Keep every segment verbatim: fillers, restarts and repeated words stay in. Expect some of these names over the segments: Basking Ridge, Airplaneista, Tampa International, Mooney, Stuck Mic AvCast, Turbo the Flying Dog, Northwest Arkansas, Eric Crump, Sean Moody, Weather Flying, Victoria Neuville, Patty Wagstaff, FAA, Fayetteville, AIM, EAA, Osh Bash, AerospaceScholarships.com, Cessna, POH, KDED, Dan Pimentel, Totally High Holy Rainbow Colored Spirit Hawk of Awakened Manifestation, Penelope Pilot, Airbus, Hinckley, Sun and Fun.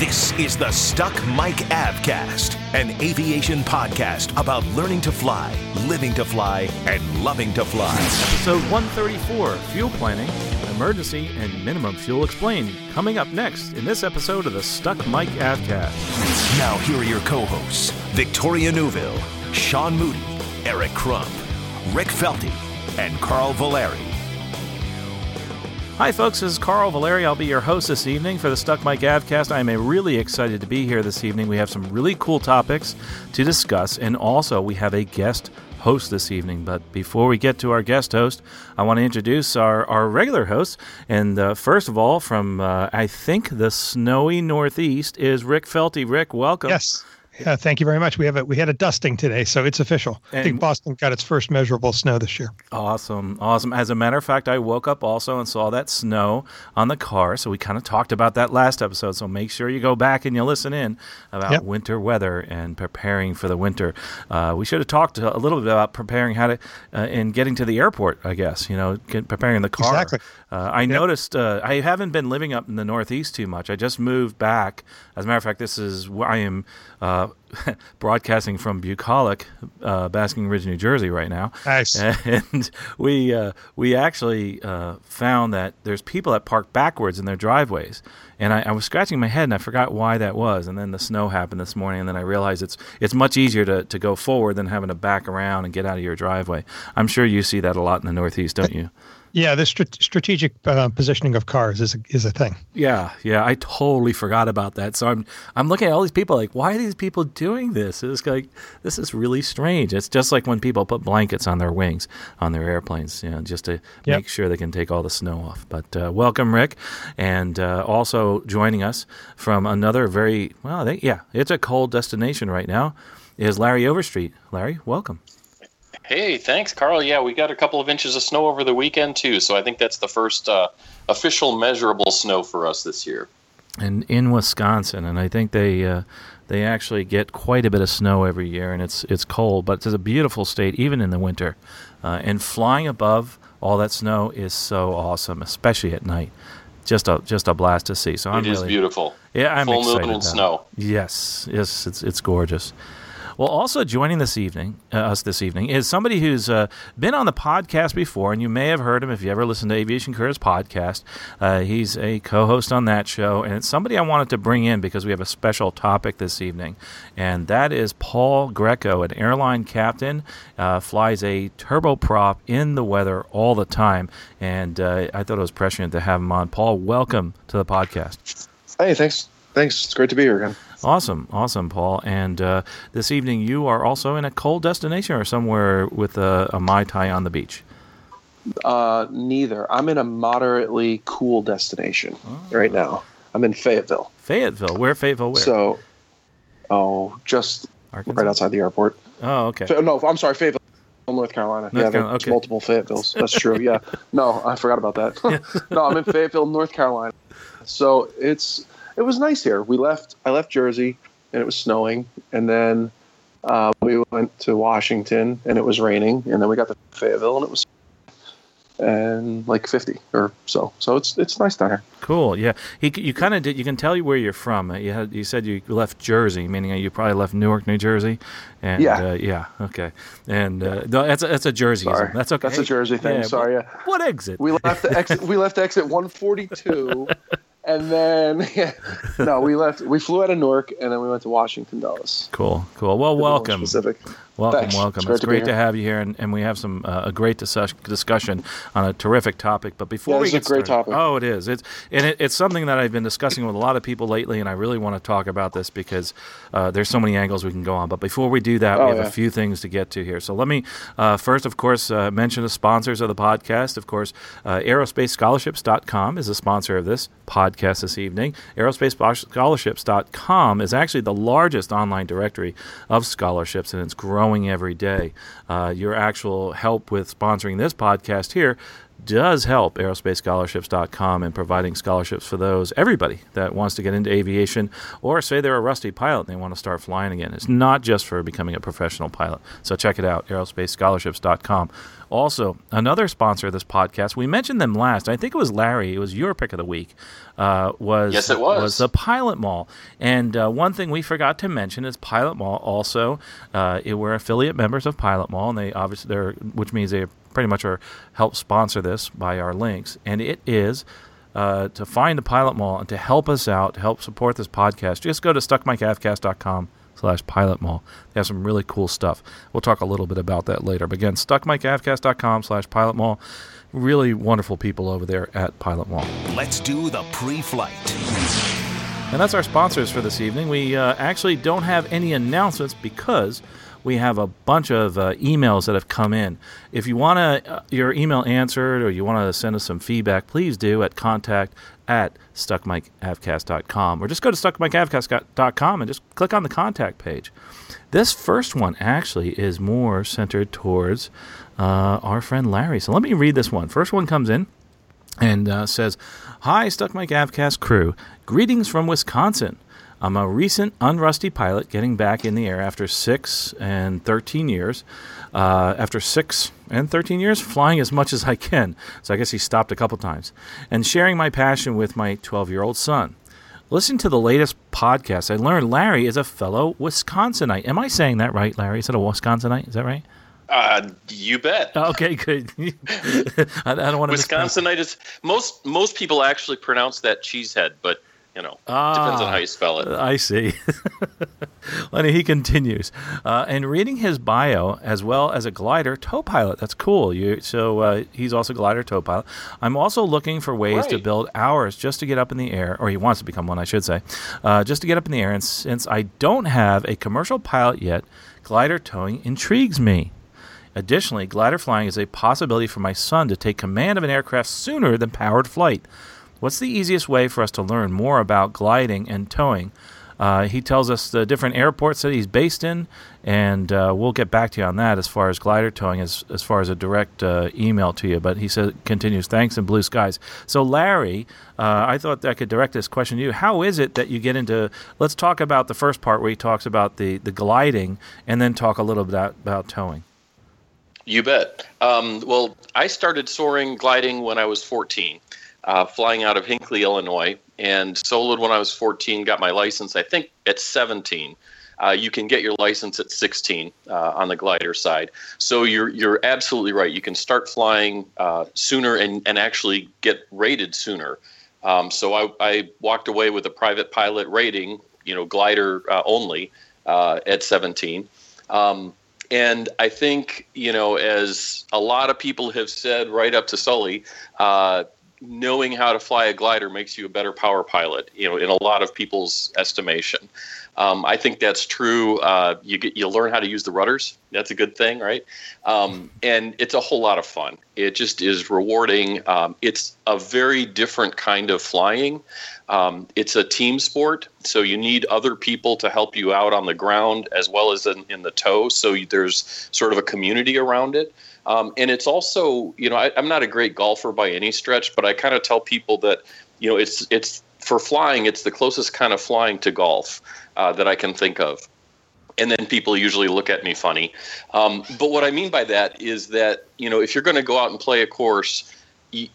This is the Stuck Mic AvCast, an aviation podcast about learning to fly, living to fly, and loving to fly. Episode one thirty-four, Fuel Planning, Emergency, and Minimum Fuel Explained, coming up next in this episode of the Stuck Mic AvCast. Now here are your co-hosts, Victoria Neuville, Sean Moody, Eric Crump, Rick Felty, and Carl Valeri. Hi folks, this is Carl Valeri. I'll be your host this evening for the Stuck Mic AvCast. I'm really excited to be here this evening. We have some really cool topics to discuss, and also we have a guest host this evening. But before we get to our guest host, I want to introduce our, our regular host. And uh, first of all, from uh, I think the snowy Northeast is Rick Felty. Rick, welcome. Yes. Uh, thank you very much. We have a, we had a dusting today, so it's official. And I think Boston got its first measurable snow this year. Awesome. Awesome. As a matter of fact, I woke up also and saw that snow on the car, so we kind of talked about that last episode, so make sure you go back and you listen in about yep. winter weather and preparing for the winter. Uh, we should have talked a little bit about preparing how to uh, and getting to the airport, I guess, you know, get, preparing the car. Exactly. Uh, I yep. noticed uh, I haven't been living up in the Northeast too much. I just moved back. As a matter of fact, this is where I am uh, broadcasting from bucolic uh, Basking Ridge, New Jersey right now. Nice. And we uh, we actually uh, found that there's people that park backwards in their driveways. And I, I was scratching my head, and I forgot why that was. And then the snow happened this morning, and then I realized it's it's much easier to, to go forward than having to back around and get out of your driveway. I'm sure you see that a lot in the Northeast, don't you? Yeah, the st- strategic uh, positioning of cars is a, is a thing. Yeah, yeah, I totally forgot about that. So I'm I'm looking at all these people like, why are these people doing this? It's like this is really strange. It's just like when people put blankets on their wings on their airplanes, you know, just to yep. make sure they can take all the snow off. But uh, welcome, Rick, and uh, also joining us from another very well, they, yeah, it's a cold destination right now. Is Larry Overstreet? Larry, welcome. Hey, thanks, Carl. Yeah, we got a couple of inches of snow over the weekend, too, so I think that's the first uh, official measurable snow for us this year. And in Wisconsin, and I think they uh, they actually get quite a bit of snow every year, and it's it's cold, but it's a beautiful state, even in the winter. Uh, and flying above all that snow is so awesome, especially at night. Just a just a blast to see. So I'm It is really beautiful. Yeah, I'm Full excited. Full moon and snow. Yes, yes, it's it's gorgeous. Well, also joining this evening, uh, us this evening, is somebody who's uh, been on the podcast before, and you may have heard him if you ever listened to Aviation Careers Podcast. Uh, he's a co-host on that show, and it's somebody I wanted to bring in because we have a special topic this evening, and that is Paul Greco, an airline captain, uh, flies a turboprop in the weather all the time, and uh, I thought it was prescient to have him on. Paul, welcome to the podcast. Hey, thanks. Thanks. It's great to be here again. Awesome, awesome, Paul. And uh, this evening you are also in a cold destination or somewhere with a, a Mai Tai on the beach? Uh, neither. I'm in a moderately cool destination oh. right now. I'm in Fayetteville. Fayetteville? Where Fayetteville? Where? So, oh, just Arkansas? Right outside the airport. Oh, okay. So, no, I'm sorry, Fayetteville. North Carolina. North yeah, Carolina. Okay. Multiple Fayettevilles. That's true. Yeah. No, I forgot about that. No, I'm in Fayetteville, North Carolina. So it's... It was nice here. We left. I left Jersey, and it was snowing. And then uh, we went to Washington, and it was raining. And then we got to Fayetteville, and it was and like fifty or so. So it's it's nice down here. Cool. Yeah. He, you kind of did. You can tell you where you're from. You had, you said you left Jersey, meaning you probably left Newark, New Jersey. And, yeah. Uh, yeah. Okay. And uh, no, that's a, that's a Jerseyism. That's okay. That's a Jersey thing. Yeah, Sorry. What, yeah. what exit? We left the exit. We left exit one forty-two. And then, yeah, no, we left. We flew out of Newark, and then we went to Washington, Dulles. Cool, cool. Well, welcome. Welcome, Thanks. welcome. It's great, it's great to, to have you here, and, and we have some uh, a great dis- discussion on a terrific topic. But before yeah, we get started, topic. oh, it is. It's and it, it's something that I've been discussing with a lot of people lately, and I really want to talk about this because uh, there's so many angles we can go on. But before we do that, oh, we have yeah. a few things to get to here. So let me uh, first, of course, uh, mention the sponsors of the podcast. Of course, uh, aerospace scholarships dot com is a sponsor of this podcast this evening. aerospace scholarships dot com is actually the largest online directory of scholarships, and it's growing every day. Uh, your actual help with sponsoring this podcast here does help aerospace scholarships dot com in providing scholarships for those, everybody that wants to get into aviation, or say they're a rusty pilot and they want to start flying again. It's not just for becoming a professional pilot. So check it out, aerospace scholarships dot com. Also, another sponsor of this podcast, we mentioned them last. I think it was Larry. It was your pick of the week. Uh, was, yes, it was. Was the Pilot Mall. And uh, one thing we forgot to mention is Pilot Mall also. Uh, it, we're affiliate members of Pilot Mall, and they obviously they're, which means they pretty much are help sponsor this by our links. And it is uh, to find the Pilot Mall and to help us out, to help support this podcast, just go to stuck mic avcast dot com slash pilot mall. They have some really cool stuff. We'll talk a little bit about that later. But again, stuck mic avcast dot com slash pilot mall. Really wonderful people over there at Pilot Mall. Let's do the pre-flight. And that's our sponsors for this evening. We uh, actually don't have any announcements because we have a bunch of uh, emails that have come in. If you want to uh, your email answered or you want to send us some feedback, please do at contact at stuck mic avcast dot com, or just go to stuck mic avcast dot com and just click on the contact page. This first one actually is more centered towards uh, our friend Larry. So let me read this one. First one comes in and uh, says, "Hi, Stuck Mic AvCast crew. Greetings from Wisconsin. I'm a recent unrusty pilot getting back in the air after six and thirteen years. Uh, after six and thirteen years, flying as much as I can." So I guess he stopped a couple times. "And sharing my passion with my twelve-year-old son. Listen to the latest podcast. I learned Larry is a fellow Wisconsinite." Am I saying that right, Larry? Is that a Wisconsinite? Is that right? Uh, you bet. Okay, good. I don't want to. Wisconsinite is most most people actually pronounce that cheesehead, but. You know, ah, depends on how you spell it. I see. Well, he continues. Uh, and reading his bio, as well as a glider tow pilot. That's cool. You, so uh, he's also glider tow pilot. "I'm also looking for ways right. to build hours just to get up in the air," or he wants to become one, I should say, uh, "just to get up in the air. And since I don't have a commercial pilot yet, glider towing intrigues me. Additionally, glider flying is a possibility for my son to take command of an aircraft sooner than powered flight. What's the easiest way for us to learn more about gliding and towing?" Uh, he tells us the different airports that he's based in, and uh, we'll get back to you on that as far as glider towing, as as far as a direct uh, email to you. But he says, continues, "Thanks and blue skies." So, Larry, uh, I thought I could direct this question to you. How is it that you get into, let's talk about the first part where he talks about the, the gliding, and then talk a little bit about, about towing. You bet. Um, well, I started soaring gliding when I was fourteen. Uh, flying out of Hinckley, Illinois, and soloed when I was fourteen, got my license, I think, at seventeen. Uh, you can get your license at sixteen uh, on the glider side. So you're you're absolutely right. You can start flying uh, sooner and, and actually get rated sooner. Um, so I, I walked away with a private pilot rating, you know, glider uh, only uh, at seventeen. Um, and I think, you know, as a lot of people have said right up to Sully, uh, knowing how to fly a glider makes you a better power pilot, you know, in a lot of people's estimation. Um, I think that's true. Uh, you get, you learn how to use the rudders. That's a good thing, right? Um, and it's a whole lot of fun. It just is rewarding. Um, it's a very different kind of flying. Um, it's a team sport, so you need other people to help you out on the ground as well as in, in the tow. So there's sort of a community around it. Um, and it's also, you know, I, I'm not a great golfer by any stretch, but I kind of tell people that, you know, it's it's for flying, it's the closest kind of flying to golf uh, that I can think of. And then people usually look at me funny. Um, but what I mean by that is that, you know, if you're going to go out and play a course, you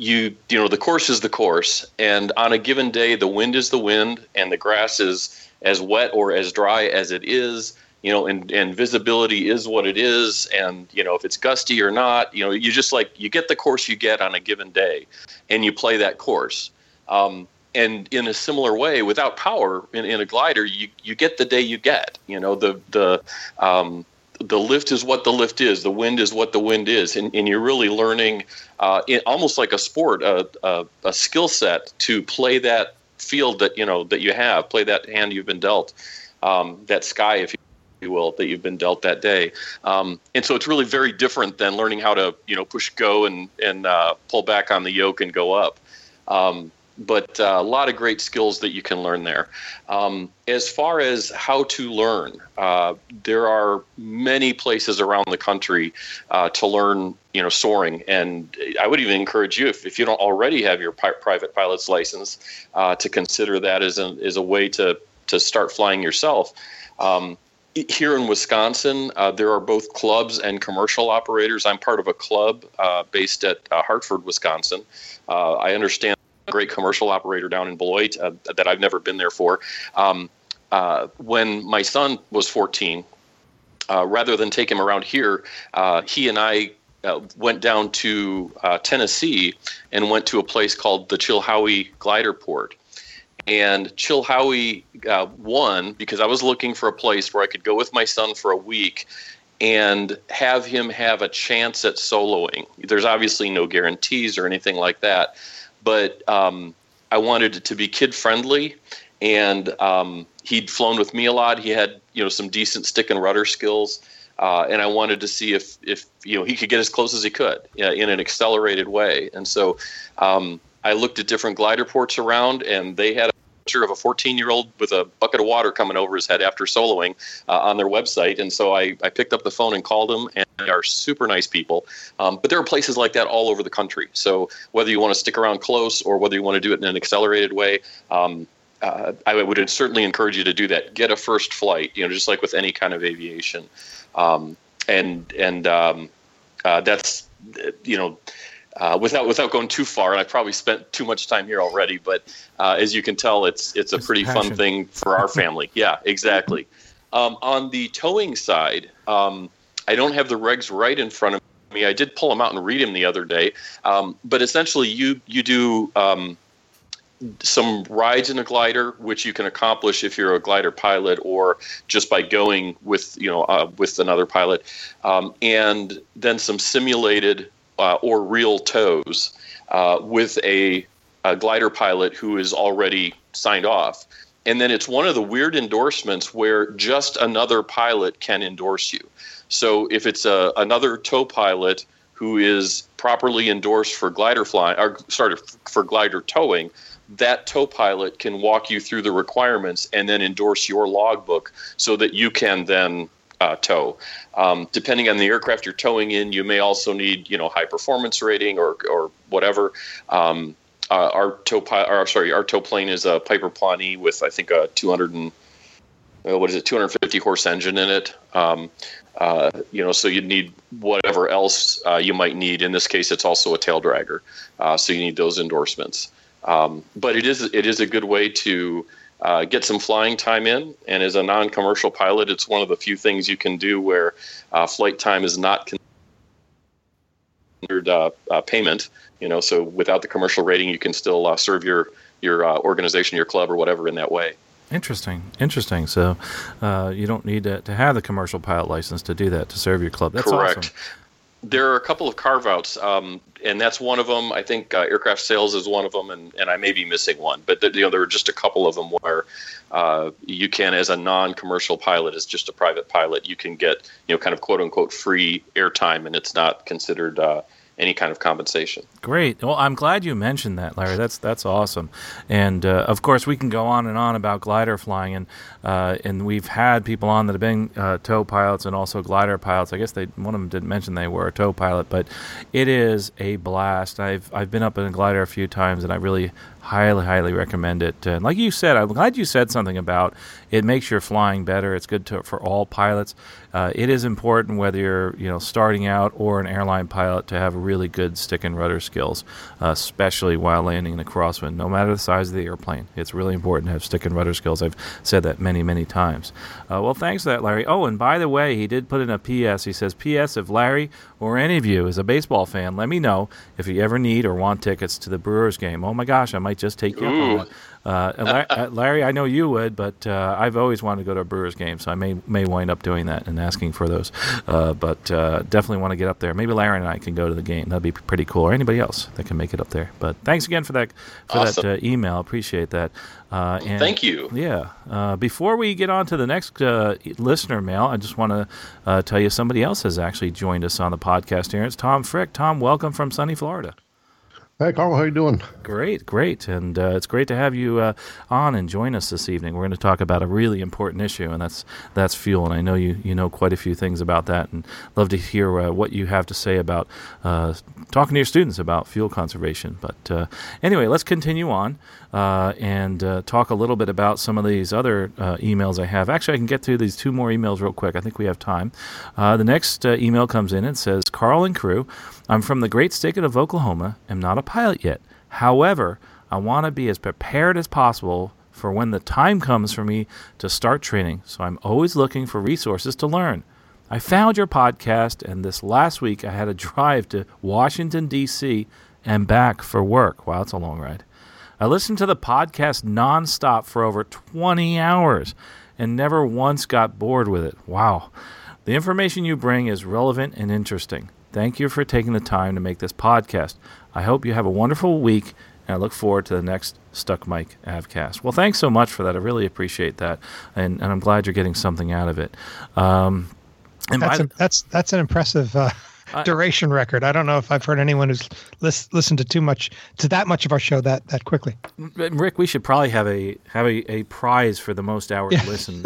you know, the course is the course. And on a given day, the wind is the wind and the grass is as wet or as dry as it is. You know, and, and visibility is what it is. And, you know, if it's gusty or not, you know, you just like you get the course you get on a given day and you play that course. Um, and in a similar way, without power in, in a glider, you, you get the day you get. You know, the the um, the lift is what the lift is. The wind is what the wind is. And, and you're really learning uh, it, almost like a sport, a, a, a skill set to play that field that, you know, that you have, play that hand you've been dealt, um, that sky, if you will, that you've been dealt that day. Um, and so it's really very different than learning how to, you know, push go and, and uh, pull back on the yoke and go up. Um, but uh, a lot of great skills that you can learn there. Um, as far as how to learn, uh, there are many places around the country uh, to learn, you know, soaring. And I would even encourage you, if, if you don't already have your pi- private pilot's license, uh, to consider that as a, as a way to, to start flying yourself. Um, here in Wisconsin, uh, there are both clubs and commercial operators. I'm part of a club uh, based at uh, Hartford, Wisconsin. Uh, I understand great commercial operator down in Beloit uh, that I've never been there for. Um, uh, when my son was fourteen, uh, rather than take him around here, uh, he and I uh, went down to uh, Tennessee and went to a place called the Chilhowee Glider Port. And Chilhowee uh, won because I was looking for a place where I could go with my son for a week and have him have a chance at soloing. There's obviously no guarantees or anything like that. But um, I wanted it to be kid-friendly, and um, he'd flown with me a lot. He had, you know, some decent stick and rudder skills, uh, and I wanted to see if, if you know, he could get as close as he could uh, in an accelerated way. And so um, I looked at different glider ports around, and they had a picture of a fourteen-year-old with a bucket of water coming over his head after soloing uh, on their website. And so I, I picked up the phone and called him, and they are super nice people. Um, but there are places like that all over the country. So whether you want to stick around close or whether you want to do it in an accelerated way, um, uh, I would certainly encourage you to do that. Get a first flight, you know, just like with any kind of aviation. Um, and and um, uh, that's, you know, Uh, without without going too far, and I probably spent too much time here already, but uh, as you can tell, it's it's a it's pretty passion. Fun thing for our family. Yeah, exactly. Um, on the towing side, um, I don't have the regs right in front of me. I did pull them out and read them the other day, um, but essentially you, you do um, some rides in a glider, which you can accomplish if you're a glider pilot or just by going with, you know, uh, with another pilot, um, and then some simulated Uh, or real tows uh, with a, a glider pilot who is already signed off. And then it's one of the weird endorsements where just another pilot can endorse you. So if it's a, another tow pilot who is properly endorsed for glider flying, or sorry, for glider towing, that tow pilot can walk you through the requirements and then endorse your logbook so that you can then Uh, tow. Um, depending on the aircraft you're towing in, you may also need, you know, high performance rating or or whatever. Um, uh, our tow, or, sorry, our tow plane is a Piper Pawnee with I think a two hundred and uh, what is it, two hundred fifty horse engine in it. Um, uh, you know, so you need whatever else uh, you might need. In this case, it's also a tail dragger, uh, so you need those endorsements. Um, but it is it is a good way to Uh, get some flying time in, and as a non-commercial pilot, it's one of the few things you can do where uh, flight time is not considered uh, uh, payment. You know, so without the commercial rating, you can still uh, serve your your uh, organization, your club, or whatever in that way. Interesting, interesting. So uh, you don't need to, to have the commercial pilot license to do that, to serve your club. That's correct. Awesome. There are a couple of carve-outs, um, and that's one of them. I think uh, aircraft sales is one of them, and, and I may be missing one. But the, you know, there are just a couple of them where uh, you can, as a non-commercial pilot, as just a private pilot, you can get, you know, kind of quote-unquote free airtime, and it's not considered uh, any kind of compensation. Great. Well, I'm glad you mentioned that, Larry. That's that's awesome. And, uh, of course, we can go on and on about glider flying, and uh, and we've had people on that have been uh, tow pilots and also glider pilots. I guess they one of them didn't mention they were a tow pilot, but it is a blast. I've I've been up in a glider a few times, and I really highly, highly recommend it. And like you said, I'm glad you said something about it makes your flying better. It's good to, for all pilots. Uh, it is important, whether you're, you know, starting out or an airline pilot, to have a really good stick and rudder skills, uh, especially while landing in a crosswind, no matter the size of the airplane. It's really important to have stick and rudder skills. I've said that many, many times. Uh, well, thanks for that, Larry. Oh, and by the way, he did put in a P S. He says, P S, if Larry or any of you is a baseball fan, let me know if you ever need or want tickets to the Brewers game. Oh, my gosh, I might just take you Ooh. up on that. Uh, Larry, I know you would, but uh, I've always wanted to go to a Brewers game, so I may may wind up doing that and asking for those. Uh, but uh, definitely want to get up there. Maybe Larry and I can go to the game. That'd be pretty cool, or anybody else that can make it up there. But thanks again for that for awesome. that uh, email. Appreciate that. Uh, and, Thank you. Yeah. Uh, before we get on to the next uh, listener mail, I just want to uh, tell you somebody else has actually joined us on the podcast here. It's Tom Frick. Tom, welcome from sunny Florida. Hey, Carl, how you doing? Great, great. And uh, it's great to have you uh, on and join us this evening. We're going to talk about a really important issue, and that's that's fuel. And I know you, you know quite a few things about that, and love to hear uh, what you have to say about uh, talking to your students about fuel conservation. But uh, anyway, let's continue on uh, and uh, talk a little bit about some of these other uh, emails I have. Actually, I can get through these two more emails real quick. I think we have time. Uh, the next uh, email comes in and says, Carl and crew, I'm from the great state of Oklahoma. I'm not a pilot yet. However, I want to be as prepared as possible for when the time comes for me to start training. So I'm always looking for resources to learn. I found your podcast, and this last week I had a drive to Washington, D C and back for work. Wow, it's a long ride. I listened to the podcast nonstop for over twenty hours and never once got bored with it. Wow. The information you bring is relevant and interesting. Thank you for taking the time to make this podcast. I hope you have a wonderful week, and I look forward to the next Stuck Mic AvCast. Well, thanks so much for that. I really appreciate that, and, and I'm glad you're getting something out of it. Um, and that's, a, that's that's an impressive uh, duration I, record. I don't know if I've heard anyone who's lis- listened to too much to that much of our show that that quickly. Rick, we should probably have a have a, a prize for the most hours yeah. listened,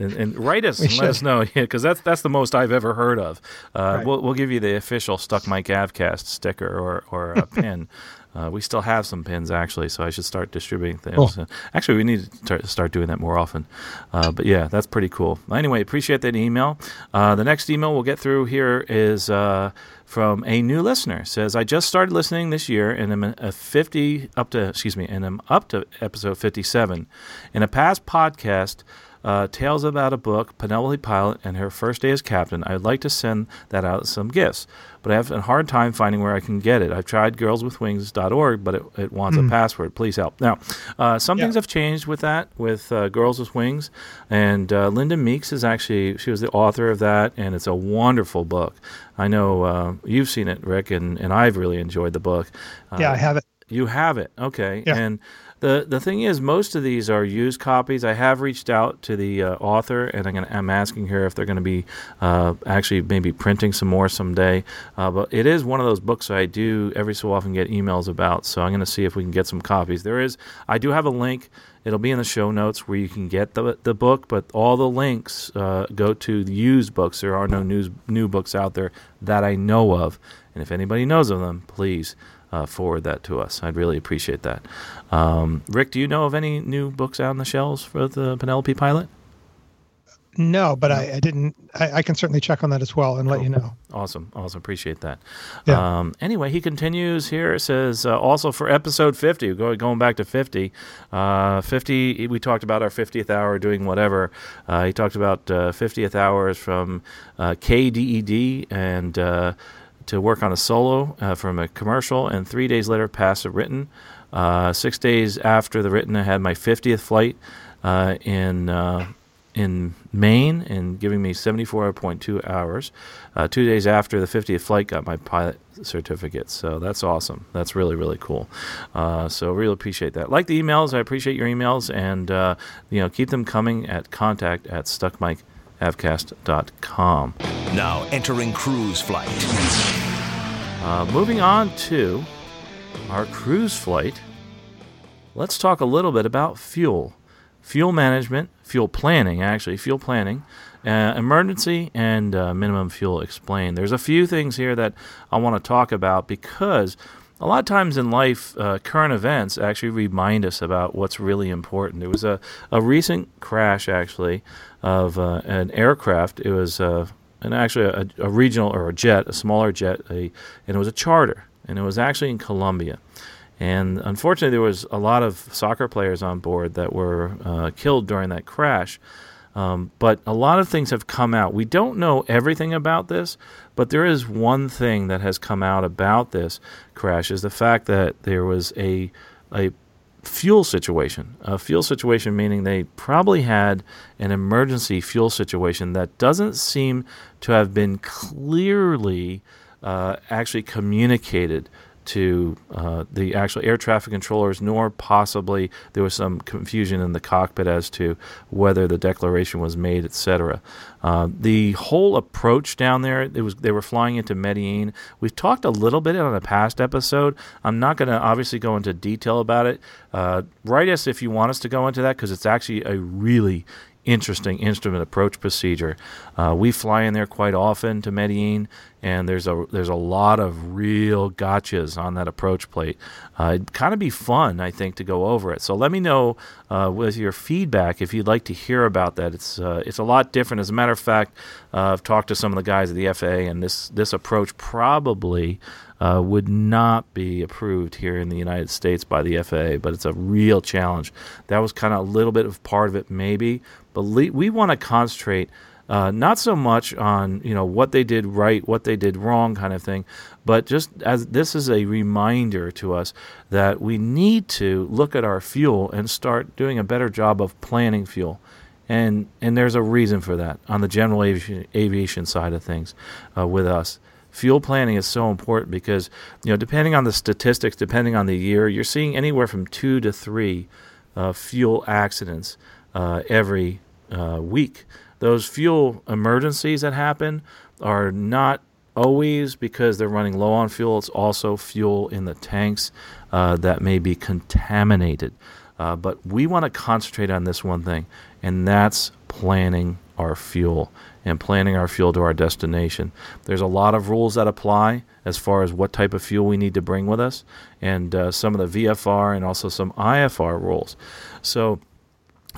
and, and write us we and should. let us know, because yeah, that's that's the most I've ever heard of. Uh, right. We'll we'll give you the official Stuck Mic AvCast sticker or or a pin. Uh, we still have some pins, actually, so I should start distributing things. Oh. Actually, we need to start doing that more often. Uh, but, yeah, that's pretty cool. Anyway, appreciate that email. Uh, the next email we'll get through here is uh, from a new listener. It says, I just started listening this year, and I'm a fifty up to excuse me, and I'm up to episode fifty-seven. In a past podcast, uh, Tales About a Book, Penelope Pilot, and Her First Day as Captain, I would like to send that out as some gifts, but I have a hard time finding where I can get it. I've tried girls with wings dot org, but it, it wants mm. a password. Please help. Now, uh, some yeah. things have changed with that, with uh, Girls with Wings, and uh, Linda Meeks is actually, she was the author of that, and it's a wonderful book. I know uh, you've seen it, Rick, and, and I've really enjoyed the book. Uh, yeah, I have it. You have it. Okay. Yeah. And The the thing is, most of these are used copies. I have reached out to the uh, author, and I'm, gonna, I'm asking her if they're going to be uh, actually maybe printing some more someday. Uh, but it is one of those books I do every so often get emails about, so I'm going to see if we can get some copies. There is, I do have a link. It'll be in the show notes where you can get the the book, but all the links uh, go to the used books. There are no news, new books out there that I know of, and if anybody knows of them, please Uh, forward that to us. I'd really appreciate that. Um, Rick, do you know of any new books out on the shelves for the Penelope Pilot? No, but I, I didn't. I, I can certainly check on that as well and let cool. you know. Awesome. Awesome. Appreciate that. Yeah. Um, anyway, he continues here. It says, uh, also for episode fifty, going back to fifty, uh, fifty, we talked about our fiftieth hour doing whatever. Uh, he talked about uh, fiftieth hours from uh, K D E D and uh, to work on a solo uh, from a commercial, and three days later passed a written. Uh, six days after the written, I had my fiftieth flight uh, in uh, in Maine, and giving me seventy-four point two hours. Uh, two days after the fiftieth flight, got my pilot certificate. So that's awesome. That's really, really cool. Uh, so really appreciate that. Like the emails, I appreciate your emails, and uh, you know, keep them coming at contact at stuck mic avcast dot com. Now entering cruise flight. Uh, moving on to our cruise flight, let's talk a little bit about fuel. Fuel management, fuel planning, actually, fuel planning, uh, emergency, and uh, minimum fuel explained. There's a few things here that I want to talk about because a lot of times in life, uh, current events actually remind us about what's really important. There was a, a recent crash, actually, of uh, an aircraft. It was uh, an actually a, a regional or a jet, a smaller jet, a, and it was a charter, and it was actually in Colombia. And unfortunately, there was a lot of soccer players on board that were uh, killed during that crash. Um, but a lot of things have come out. We don't know everything about this, but there is one thing that has come out about this crash, is the fact that there was a a fuel situation. A fuel situation meaning they probably had an emergency fuel situation that doesn't seem to have been clearly uh, actually communicated to uh, the actual air traffic controllers, nor possibly there was some confusion in the cockpit as to whether the declaration was made, et cetera. Uh, the whole approach down there, it was they were flying into Medellin. We've talked a little bit on a past episode. I'm not going to obviously go into detail about it. Uh, write us if you want us to go into that, because it's actually a really interesting instrument approach procedure. Uh, we fly in there quite often to Medellin, and there's a there's a lot of real gotchas on that approach plate. Uh, it'd kind of be fun, I think, to go over it. So let me know uh, with your feedback if you'd like to hear about that. It's uh, it's a lot different. As a matter of fact, uh, I've talked to some of the guys at the F A A, and this this approach probably Uh, would not be approved here in the United States by the F A A, but it's a real challenge. That was kind of a little bit of part of it, maybe. But le- we want to concentrate uh, not so much on you know what they did right, what they did wrong, kind of thing, but just as this is a reminder to us that we need to look at our fuel and start doing a better job of planning fuel. And and there's a reason for that on the general aviation, aviation side of things uh, with us. Fuel planning is so important because, you know, depending on the statistics, depending on the year, you're seeing anywhere from two to three uh, fuel accidents uh, every uh, week. Those fuel emergencies that happen are not always because they're running low on fuel. It's also fuel in the tanks uh, that may be contaminated. Uh, but we want to concentrate on this one thing, and that's planning our fuel and planning our fuel to our destination. There's a lot of rules that apply as far as what type of fuel we need to bring with us, and uh, some of the V F R and also some I F R rules. So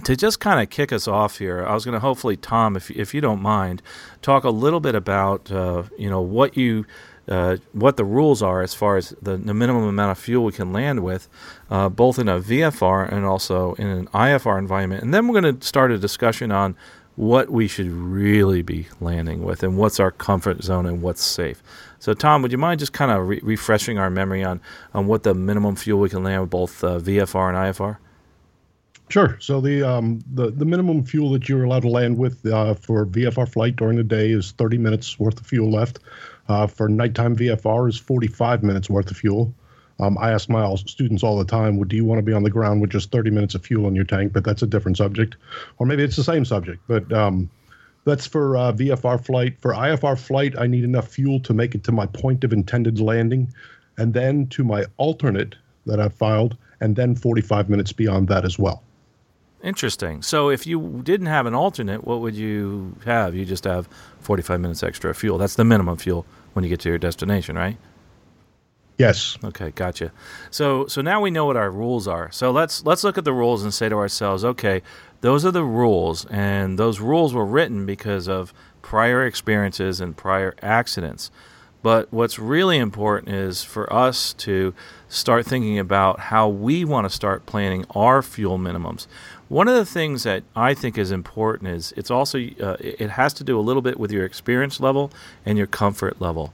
to just kind of kick us off here, I was going to hopefully, Tom, if if you don't mind, talk a little bit about uh, you know what you Uh, what the rules are as far as the, the minimum amount of fuel we can land with, uh, both in a V F R and also in an I F R environment. And then we're going to start a discussion on what we should really be landing with and what's our comfort zone and what's safe. So, Tom, would you mind just kind of re- refreshing our memory on, on what the minimum fuel we can land with, both uh, V F R and I F R? Sure. So the, um, the the minimum fuel that you're allowed to land with uh, for V F R flight during the day is thirty minutes worth of fuel left. Uh, for nighttime V F R is forty-five minutes worth of fuel. Um, I ask my students all the time, well, do you want to be on the ground with just thirty minutes of fuel in your tank? But that's a different subject. Or maybe it's the same subject. But um, that's for uh, V F R flight. For I F R flight, I need enough fuel to make it to my point of intended landing and then to my alternate that I've filed, and then forty-five minutes beyond that as well. Interesting. So if you didn't have an alternate, what would you have? You just have forty-five minutes extra fuel. That's the minimum fuel when you get to your destination, right? Yes. Okay, gotcha. So so now we know what our rules are. So let's let's look at the rules and say to ourselves, okay, those are the rules, and those rules were written because of prior experiences and prior accidents. But what's really important is for us to start thinking about how we want to start planning our fuel minimums. One of the things that I think is important is it's also uh, it has to do a little bit with your experience level and your comfort level.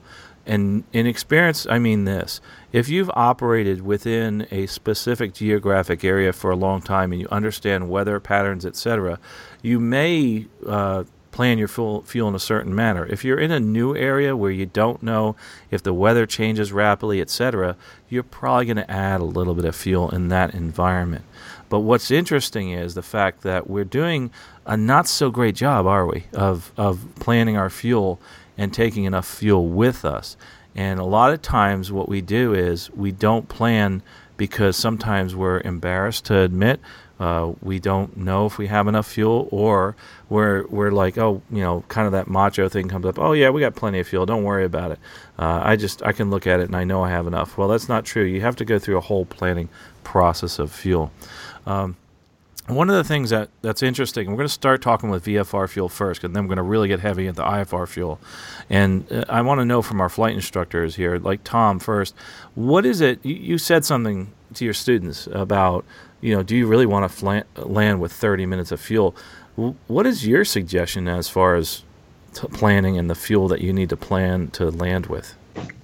And in experience, I mean this. If you've operated within a specific geographic area for a long time and you understand weather patterns, et cetera, you may uh, plan your fuel, fuel in a certain manner. If you're in a new area where you don't know if the weather changes rapidly, et cetera, you're probably going to add a little bit of fuel in that environment. But what's interesting is the fact that we're doing a not so great job, are we, of of planning our fuel and taking enough fuel with us. And a lot of times what we do is we don't plan because sometimes we're embarrassed to admit Uh, we don't know if we have enough fuel, or we're we're like, oh, you know, kind of that macho thing comes up. Oh yeah, we got plenty of fuel. Don't worry about it. Uh, I just I can look at it and I know I have enough. Well, that's not true. You have to go through a whole planning process of fuel. Um, one of the things that, that's interesting, we're going to start talking with V F R fuel first, and then we're going to really get heavy into I F R fuel. And uh, I want to know from our flight instructors here, like Tom first, what is it, you, you said something to your students about, you know, do you really want to fl- land with thirty minutes of fuel? W- what is your suggestion as far as t- planning and the fuel that you need to plan to land with?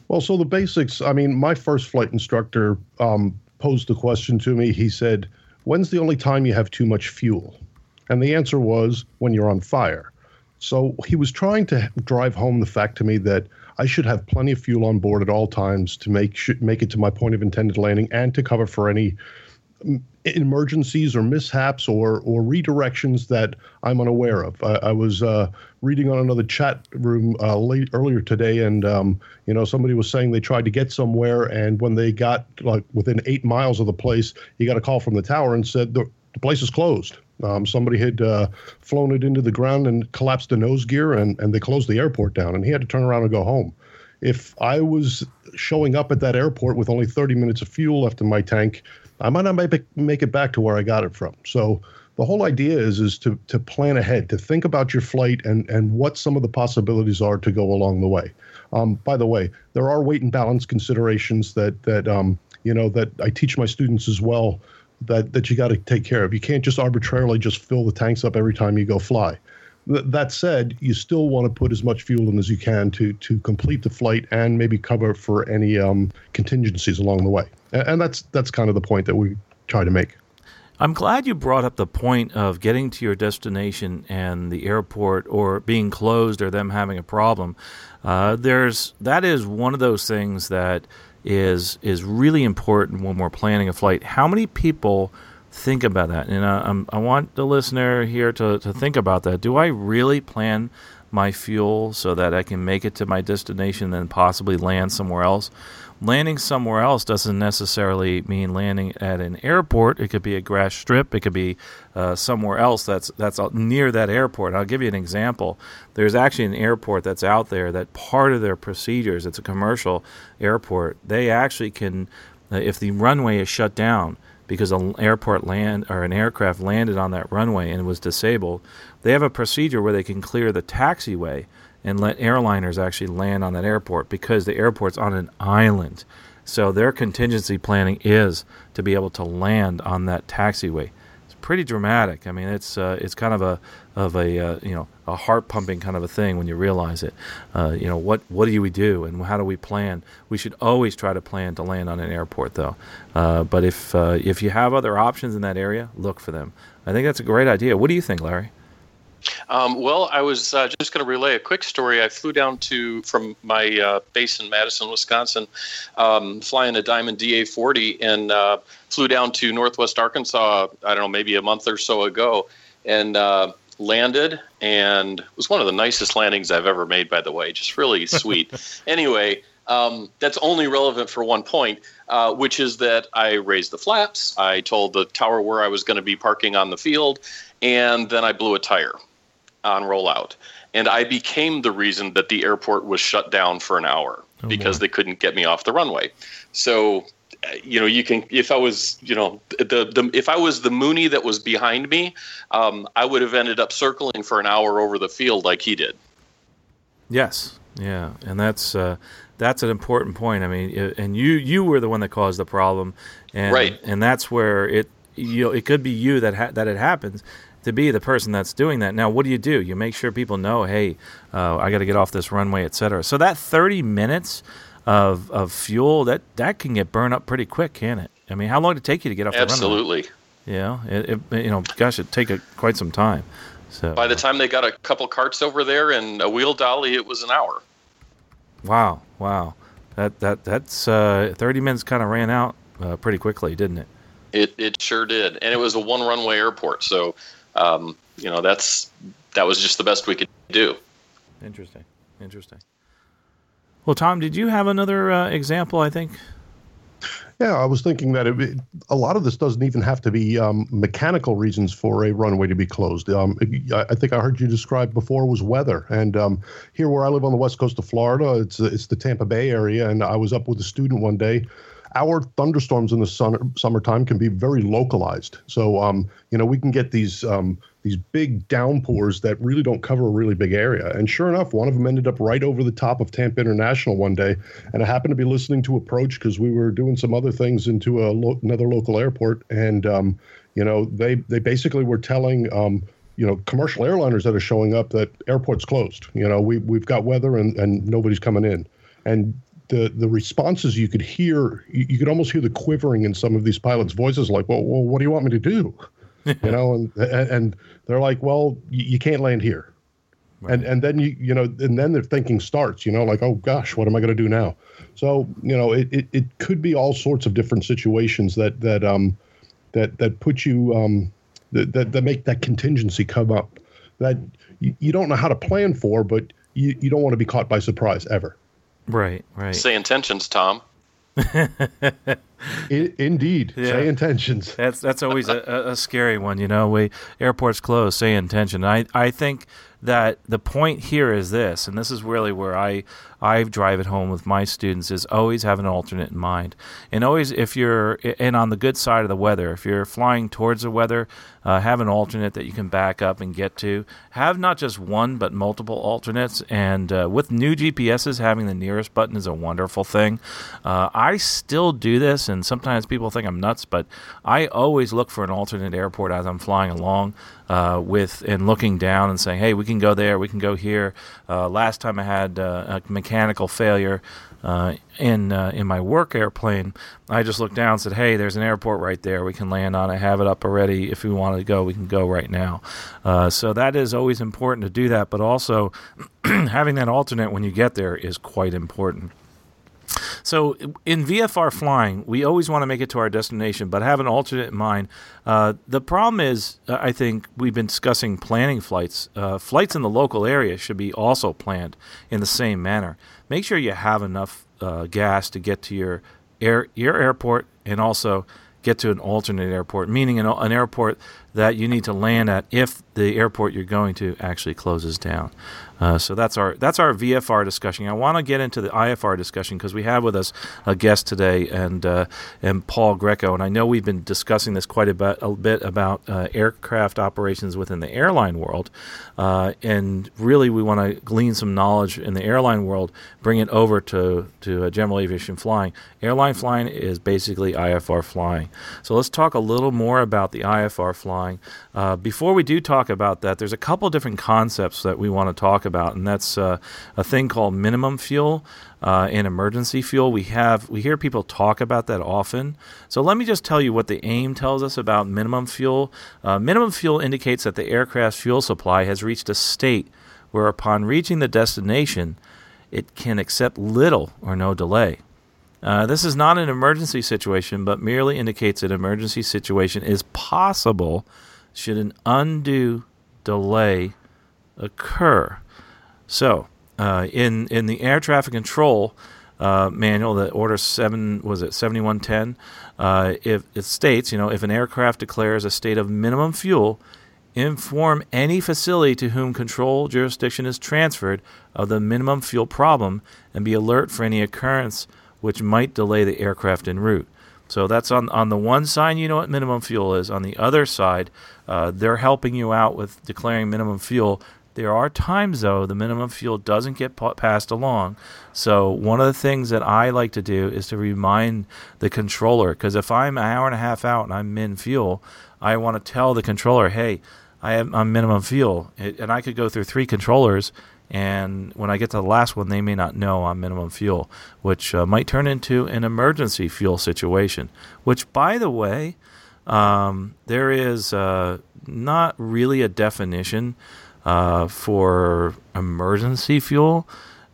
Well, so the basics, I mean, my first flight instructor um, posed the question to me. He said, when's the only time you have too much fuel? And the answer was when you're on fire. So he was trying to drive home the fact to me that I should have plenty of fuel on board at all times to make make it to my point of intended landing and to cover for any emergencies or mishaps or or redirections that I'm unaware of. I, I was uh, reading on another chat room uh, late earlier today, and um, you know, somebody was saying they tried to get somewhere, and when they got like within eight miles of the place, he got a call from the tower and said the, the place is closed. Um, somebody had uh, flown it into the ground and collapsed the nose gear, and and they closed the airport down, and he had to turn around and go home. If I was showing up at that airport with only thirty minutes of fuel left in my tank, I might not make it back to where I got it from. So the whole idea is is to to plan ahead, to think about your flight and and what some of the possibilities are to go along the way. Um, by the way, there are weight and balance considerations that that um, you know, that I teach my students as well, that that you got to take care of. You can't just arbitrarily just fill the tanks up every time you go fly. Th- that said, you still want to put as much fuel in as you can to to complete the flight and maybe cover for any um, contingencies along the way. And that's that's kind of the point that we try to make. I'm glad you brought up the point of getting to your destination and the airport or being closed or them having a problem. Uh, there's that is one of those things that is is really important when we're planning a flight. How many people think about that? And I, I'm, I want the listener here to, to think about that. Do I really plan my fuel so that I can make it to my destination and possibly land somewhere else? Landing somewhere else doesn't necessarily mean landing at an airport. It could be a grass strip. It could be uh, somewhere else that's that's near that airport. And I'll give you an example. There's actually an airport that's out there that part of their procedures, it's a commercial airport, they actually can, uh, if the runway is shut down because an airport land or an aircraft landed on that runway and was disabled, they have a procedure where they can clear the taxiway and let airliners actually land on that airport because the airport's on an island. So their contingency planning is to be able to land on that taxiway. It's pretty dramatic. I mean, it's uh, it's kind of a of a uh, you know, a heart pumping kind of a thing when you realize it. Uh, you know, what what do we do and how do we plan? We should always try to plan to land on an airport, though. Uh, but if uh, if you have other options in that area, look for them. I think that's a great idea. What do you think, Larry? Um, well, I was uh, just going to relay a quick story. I flew down to from my uh, base in Madison, Wisconsin, um, flying a Diamond D A forty, and uh, flew down to Northwest Arkansas, I don't know, maybe a month or so ago, and uh, landed, and it was one of the nicest landings I've ever made, by the way, just really sweet. Anyway, um, that's only relevant for one point, uh, which is that I raised the flaps, I told the tower where I was going to be parking on the field, and then I blew a tire on rollout. And I became the reason that the airport was shut down for an hour oh, because boy. They couldn't get me off the runway. So, you know, you can, if I was, you know, the, the if I was the Mooney that was behind me, um, I would have ended up circling for an hour over the field like he did. Yes. Yeah. And that's, uh, that's an important point. I mean, and you, you were the one that caused the problem. And, right. And that's where it, you know, it could be you that, ha- that it happens. To be the person that's doing that. Now, what do you do? You make sure people know, hey, uh, I got to get off this runway, et cetera. So that thirty minutes of of fuel, that, that can get burned up pretty quick, can it? I mean, how long did it take you to get off Absolutely. the runway? Absolutely. Yeah, it, it, you know, gosh, it'd take a, quite some time. So by the time they got a couple carts over there and a wheel dolly, it was an hour. Wow, wow. That that that's uh, thirty minutes kind of ran out uh, pretty quickly, didn't it? It it sure did, and it was a one runway airport, so. Um, you know, that's, that was just the best we could do. Interesting. Interesting. Well, Tom, did you have another uh, example, I think? Yeah, I was thinking that it, a lot of this doesn't even have to be um, mechanical reasons for a runway to be closed. Um, I think I heard you describe before was weather. And um, here where I live on the west coast of Florida, it's, it's the Tampa Bay area. And I was up with a student one day Our thunderstorms in the summer, summertime can be very localized. So, um, you know, we can get these um, these big downpours that really don't cover a really big area. And sure enough, one of them ended up right over the top of Tampa International one day. And I happened to be listening to Approach because we were doing some other things into a lo- another local airport. And, um, you know, they, they basically were telling, um, you know, commercial airliners that are showing up that airport's closed. You know, we, we've got weather and, and nobody's coming in. And the the responses you could hear, you, you could almost hear the quivering in some of these pilots' voices, like, well, well what do you want me to do? You know, and and they're like, well, you can't land here. Right. And and then, you you know, and then their thinking starts, you know, like, oh, gosh, what am I going to do now? So, you know, it, it, it could be all sorts of different situations that that um that that put you um that that, that make that contingency come up that you, you don't know how to plan for, but you, you don't want to be caught by surprise ever. Right, right. Say intentions, Tom. In, indeed, yeah. Say intentions. That's that's always a, a scary one, you know. We airports closed, say intention. I I think that the point here is this, and this is really where I I drive it home with my students, is always have an alternate in mind, and always if you're and on the good side of the weather, if you're flying towards the weather, uh, have an alternate that you can back up and get to. Have not just one, but multiple alternates. And uh, with new G P S's, having the nearest button is a wonderful thing. Uh, I still do this. And sometimes people think I'm nuts, but I always look for an alternate airport as I'm flying along uh, with and looking down and saying, hey, we can go there, we can go here. Uh, last time I had uh, a mechanical failure uh, in uh, in my work airplane, I just looked down and said, hey, there's an airport right there we can land on. I have it up already. If we wanted to go, we can go right now. Uh, so that is always important to do that, but also having that alternate when you get there is quite important. So in V F R flying, we always want to make it to our destination, but have an alternate in mind. Uh, the problem is, uh, I think we've been discussing planning flights. Uh, flights in the local area should be also planned in the same manner. Make sure you have enough uh, gas to get to your air, your airport, and also get to an alternate airport, meaning an, an airport that you need to land at if the airport you're going to actually closes down. Uh, so that's our that's our V F R discussion. I want to get into the I F R discussion because we have with us a guest today, and uh, and Paul Greco. And I know we've been discussing this quite a bit, a bit about uh, aircraft operations within the airline world. Uh, and really, we want to glean some knowledge in the airline world, bring it over to, to uh, general aviation flying. Airline flying is basically I F R flying. So let's talk a little more about the I F R flying. Uh, before we do talk about that, there's a couple different concepts that we want to talk about. about, and that's uh, a thing called minimum fuel uh, and emergency fuel. We have we hear people talk about that often. So let me just tell you what the AIM tells us about minimum fuel. Uh, minimum fuel indicates that the aircraft's fuel supply has reached a state where, upon reaching the destination, it can accept little or no delay. Uh, this is not an emergency situation, but merely indicates an emergency situation is possible should an undue delay occur. So, uh, in in the air traffic control uh, manual, that order seven was it seventy-one ten, uh, if it states, you know, if an aircraft declares a state of minimum fuel, inform any facility to whom control jurisdiction is transferred of the minimum fuel problem, and be alert for any occurrence which might delay the aircraft en route. So that's on, on the one side, you know what minimum fuel is. On the other side, uh, they're helping you out with declaring minimum fuel. There are times, though, the minimum fuel doesn't get pa- passed along. So one of the things that I like to do is to remind the controller, because if I'm an hour and a half out and I'm min fuel, I want to tell the controller, hey, I have, I'm minimum fuel. It, and I could go through three controllers, and when I get to the last one, they may not know I'm minimum fuel, which uh, might turn into an emergency fuel situation, which, by the way, um, there is uh, not really a definition Uh, for emergency fuel.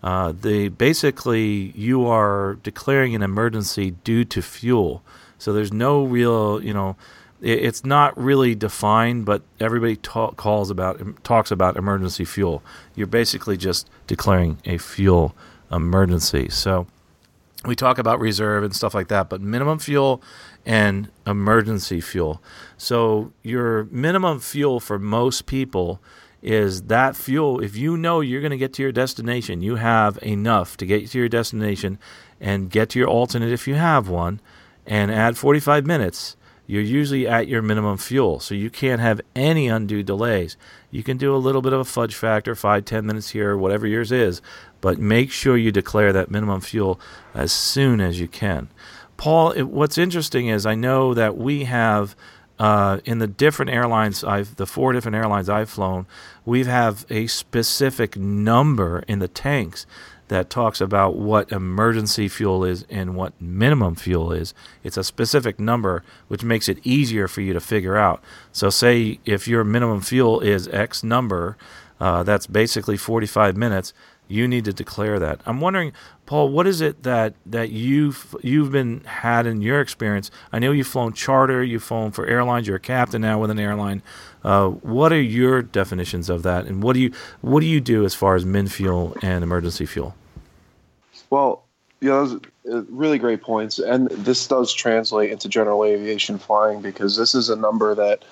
Uh, they basically, you are declaring an emergency due to fuel. So there's no real, you know, it, it's not really defined, but everybody ta- calls about, talks about emergency fuel. You're basically just declaring a fuel emergency. So we talk about reserve and stuff like that, but minimum fuel and emergency fuel. So your minimum fuel for most people is that fuel, if you know you're going to get to your destination, you have enough to get to your destination and get to your alternate if you have one, and add forty-five minutes, you're usually at your minimum fuel. So you can't have any undue delays. You can do a little bit of a fudge factor, five, ten minutes here, whatever yours is, but make sure you declare that minimum fuel as soon as you can. Paul, it, what's interesting is I know that we have, uh, in the different airlines, I've, the four different airlines I've flown, we have a specific number in the tanks that talks about what emergency fuel is and what minimum fuel is. It's a specific number, which makes it easier for you to figure out. So say if your minimum fuel is X number, uh, that's basically forty-five minutes, you need to declare that. I'm wondering, Paul, what is it that, that you've, you've been had in your experience? I know you've flown charter, you've flown for airlines, you're a captain now with an airline. Uh, what are your definitions of that, and what do you what do you do as far as min fuel and emergency fuel? Well, you know, those are really great points, and this does translate into general aviation flying because this is a number that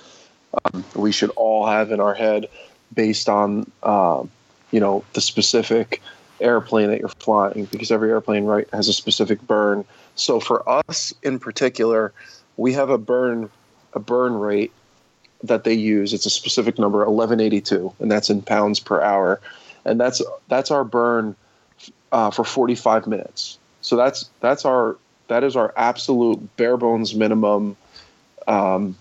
um, we should all have in our head based on uh, you know, the specific airplane that you're flying, because every airplane, right, has a specific burn. So for us in particular, we have a burn a burn rate that they use. It's a specific number, eleven eighty-two, and that's in pounds per hour, and that's that's our burn uh, for forty-five minutes. So that's that's our that is our absolute bare bones minimum um,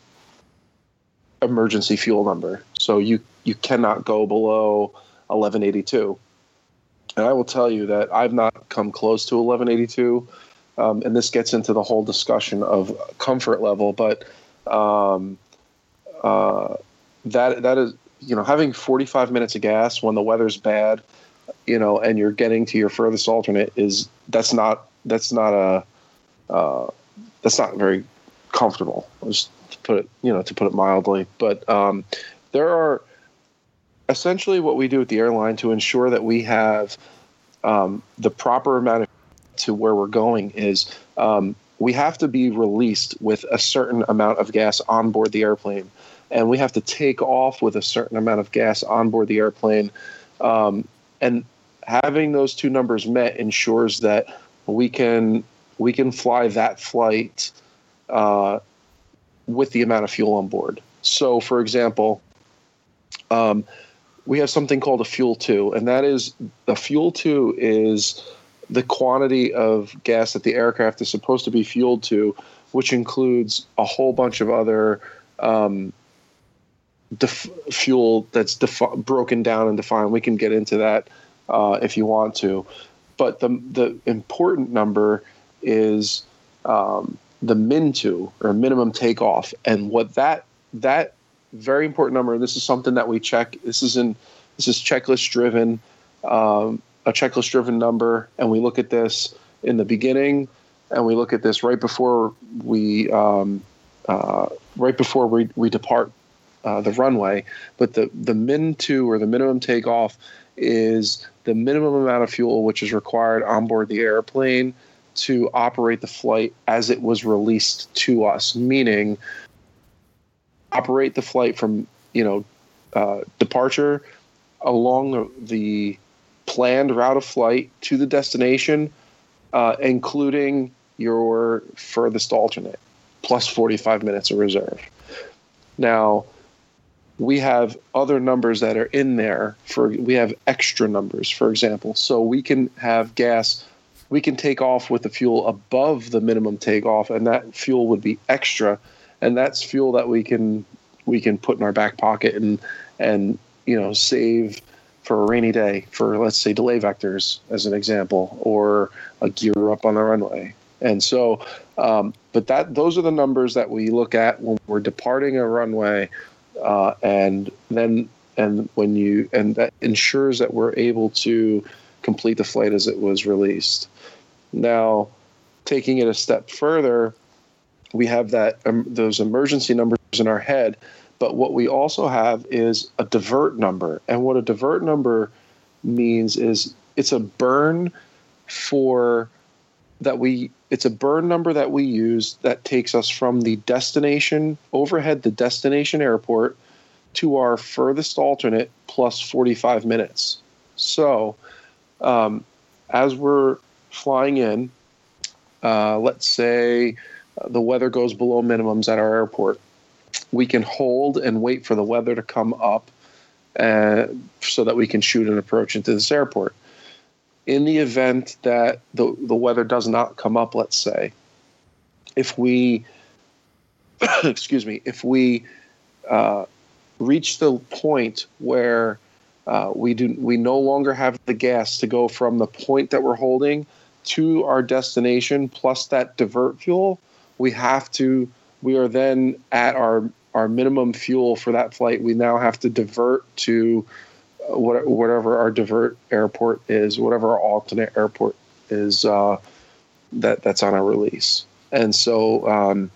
emergency fuel number. So you you cannot go below eleven eighty-two, and I will tell you that I've not come close to eleven eighty-two, um, and this gets into the whole discussion of comfort level, but um, uh, that that is, you know, having forty-five minutes of gas when the weather's bad, you know, and you're getting to your furthest alternate is that's not that's not a uh, that's not very comfortable, just to put it, you know, to put it mildly. But um, there are essentially what we do at the airline to ensure that we have um, the proper amount of to where we're going is um, we have to be released with a certain amount of gas on board the airplane, and we have to take off with a certain amount of gas on board the airplane. Um, and having those two numbers met ensures that we can we can fly that flight uh, with the amount of fuel on board. So, for example, um, we have something called a fuel two, and that is the fuel two is the quantity of gas that the aircraft is supposed to be fueled to, which includes a whole bunch of other um, def- fuel that's defi- broken down and defined. We can get into that uh, if you want to, but the the important number is um, the min two, or minimum takeoff, and what that that. Very important number, and this is something that we check. This is in this is checklist driven, um, a checklist driven number, and we look at this in the beginning, and we look at this right before we um, uh, right before we we depart uh, the runway. But the the min two, or the minimum takeoff, is the minimum amount of fuel which is required on board the airplane to operate the flight as it was released to us, meaning operate the flight from, you know, uh, departure along the planned route of flight to the destination, uh, including your furthest alternate, plus forty-five minutes of reserve. Now, we have other numbers that are in there. For we have extra numbers, for example. So we can have gas, we can take off with the fuel above the minimum takeoff, and that fuel would be extra. And that's fuel that we can we can put in our back pocket and and you know, save for a rainy day, for, let's say, delay vectors as an example, or a gear up on the runway. And so, um, but that those are the numbers that we look at when we're departing a runway, uh, and then and when you and that ensures that we're able to complete the flight as it was released. Now, taking it a step further, we have that um, those emergency numbers in our head, but what we also have is a divert number. And what a divert number means is it's a burn for that we it's a burn number that we use that takes us from the destination overhead, the destination airport, to our furthest alternate plus forty-five minutes. So um, as we're flying in, uh, let's say the weather goes below minimums at our airport, we can hold and wait for the weather to come up uh, so that we can shoot an approach into this airport. In the event that the, the weather does not come up, let's say, if we, excuse me, if we uh, reach the point where uh, we do we no longer have the gas to go from the point that we're holding to our destination plus that divert fuel, we have to, we are then at our, our minimum fuel for that flight. We now have to divert to whatever our divert airport is, whatever our alternate airport is uh, that that's on our release. And so um,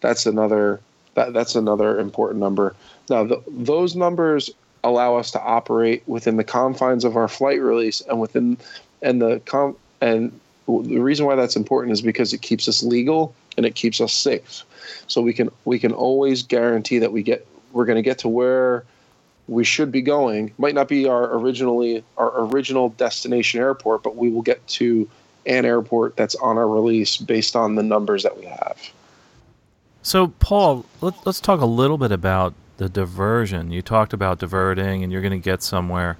that's another that, that's another important number. Now, the, those numbers allow us to operate within the confines of our flight release, and within and the com- and the reason why that's important is because it keeps us legal and it keeps us safe. So we can we can always guarantee that we get we're going to get to where we should be going. Might not be our originally our original destination airport, but we will get to an airport that's on our release based on the numbers that we have. So, Paul, let, let's talk a little bit about the diversion. You talked about diverting, and you're going to get somewhere.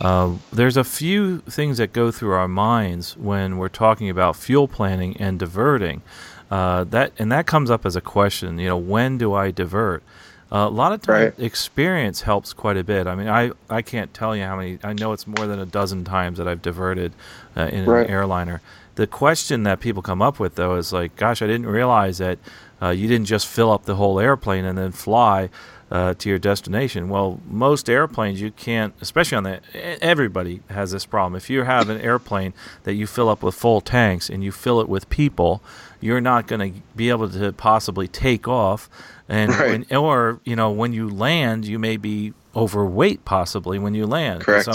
Uh, there's a few things that go through our minds when we're talking about fuel planning and diverting. Uh, that and that comes up as a question. You know, when do I divert? Uh, a lot of times, right. Experience helps quite a bit. I mean, I, I can't tell you how many. I know it's more than a dozen times that I've diverted uh, in right. an airliner. The question that people come up with, though, is like, gosh, I didn't realize that uh, you didn't just fill up the whole airplane and then fly uh, to your destination. Well, most airplanes you can't, especially on the, everybody has this problem. If you have an airplane that you fill up with full tanks and you fill it with people, you're not going to be able to possibly take off. And right. when, or, you know, when you land, you may be overweight possibly when you land. Correct.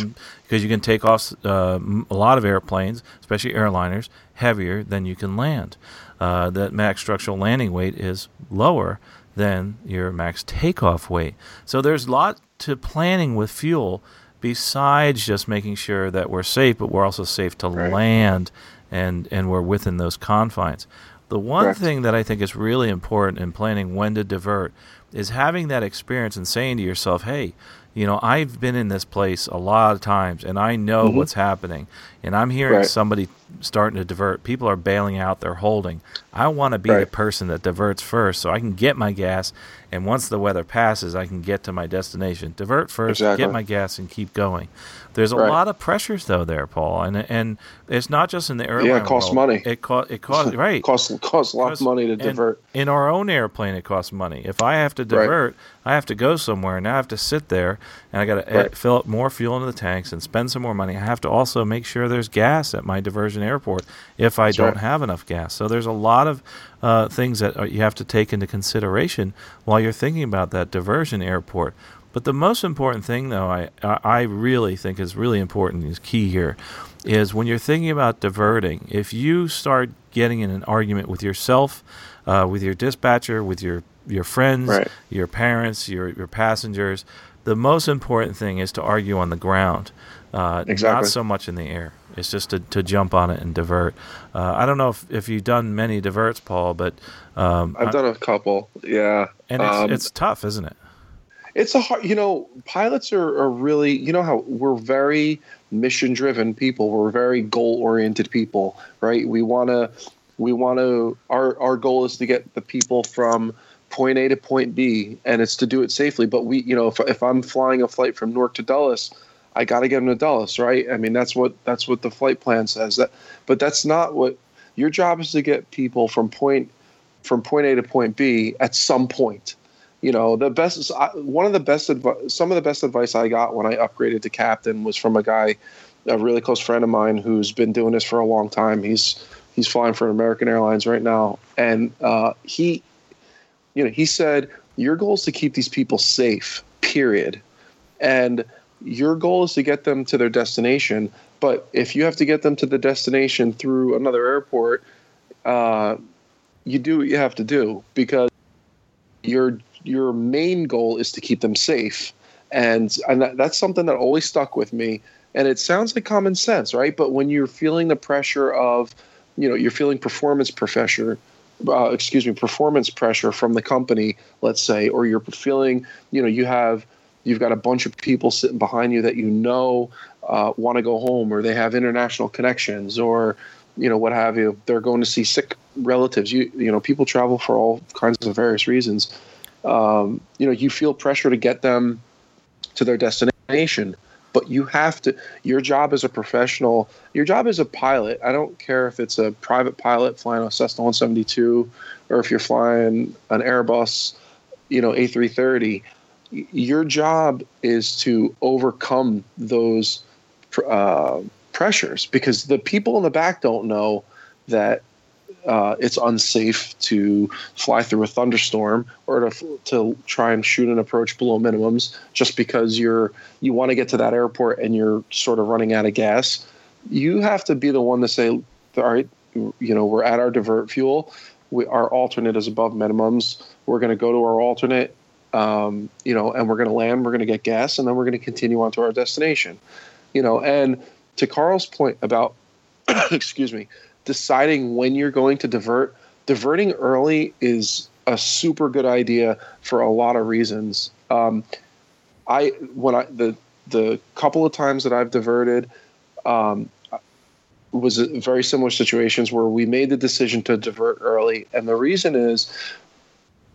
Because you can take off uh, a lot of airplanes, especially airliners, heavier than you can land. Uh, that max structural landing weight is lower than your max takeoff weight. So there's a lot to planning with fuel besides just making sure that we're safe, but we're also safe to right. land and, and we're within those confines. The one Correct. Thing that I think is really important in planning when to divert is having that experience and saying to yourself, hey, you know, I've been in this place a lot of times and I know mm-hmm. what's happening and I'm hearing right. somebody starting to divert. People are bailing out, they're holding. I want to be right. the person that diverts first so I can get my gas, and once the weather passes, I can get to my destination. Divert first, exactly. get my gas, and keep going. There's a right. lot of pressures, though, there, Paul, and and it's not just in the airline. Yeah, it costs world. money. It costs it costs right. It costs costs a lot of money to divert. In our own airplane, it costs money. If I have to divert, right. I have to go somewhere, and I have to sit there, and I got to right. fill up more fuel into the tanks and spend some more money. I have to also make sure there's gas at my diversion airport if I That's don't right. have enough gas. So there's a lot of uh, things that you have to take into consideration while you're thinking about that diversion airport. But the most important thing, though, I I really think is really important, is key here, is when you're thinking about diverting, if you start getting in an argument with yourself, uh, with your dispatcher, with your, your friends, right. your parents, your, your passengers, the most important thing is to argue on the ground, uh, exactly. not so much in the air. It's just to, to jump on it and divert. Uh, I don't know if, if you've done many diverts, Paul, but... Um, I've done a couple, yeah. And it's, um, it's tough, isn't it? It's a hard, you know, pilots are, are really, you know how we're very mission-driven people. We're very goal-oriented people, right? We want to, we want to, our, our goal is to get the people from point A to point B, and it's to do it safely. But we, you know, if, if I'm flying a flight from Newark to Dulles, I got to get them to Dulles, right? I mean, that's what, that's what the flight plan says. That, but that's not what, your job is to get people from point, from point A to point B at some point. You know, the best, one of the best, advi- some of the best advice I got when I upgraded to captain was from a guy, a really close friend of mine who's been doing this for a long time. He's, he's flying for American Airlines right now. And uh, he, you know, he said, your goal is to keep these people safe, period. And your goal is to get them to their destination. But if you have to get them to the destination through another airport, uh, you do what you have to do, because your your main goal is to keep them safe. And and that, that's something that always stuck with me. And it sounds like common sense, right? But when you're feeling the pressure of, you know, you're feeling performance pressure, uh, excuse me, performance pressure from the company, let's say, or you're feeling, you know, you have, you've got a bunch of people sitting behind you that, you know, uh, want to go home, or they have international connections, or, you know, what have you, they're going to see sick relatives. You, you know, people travel for all kinds of various reasons. Um, you know, you feel pressure to get them to their destination. But you have to, your job as a professional, your job as a pilot, I don't care if it's a private pilot flying a Cessna one seventy-two or if you're flying an Airbus, you know, A three thirty, your job is to overcome those uh, pressures, because the people in the back don't know that uh, it's unsafe to fly through a thunderstorm or to to try and shoot an approach below minimums just because you're you want to get to that airport and you're sort of running out of gas. You have to be the one to say, all right, you know, we're at our divert fuel. We, our alternate is above minimums. We're going to go to our alternate, um, you know, and we're going to land. We're going to get gas, and then we're going to continue on to our destination. You know, and to Carl's point about, excuse me, deciding when you're going to divert, diverting early is a super good idea for a lot of reasons. Um, I when I the the couple of times that I've diverted um, was very similar situations where we made the decision to divert early, and the reason is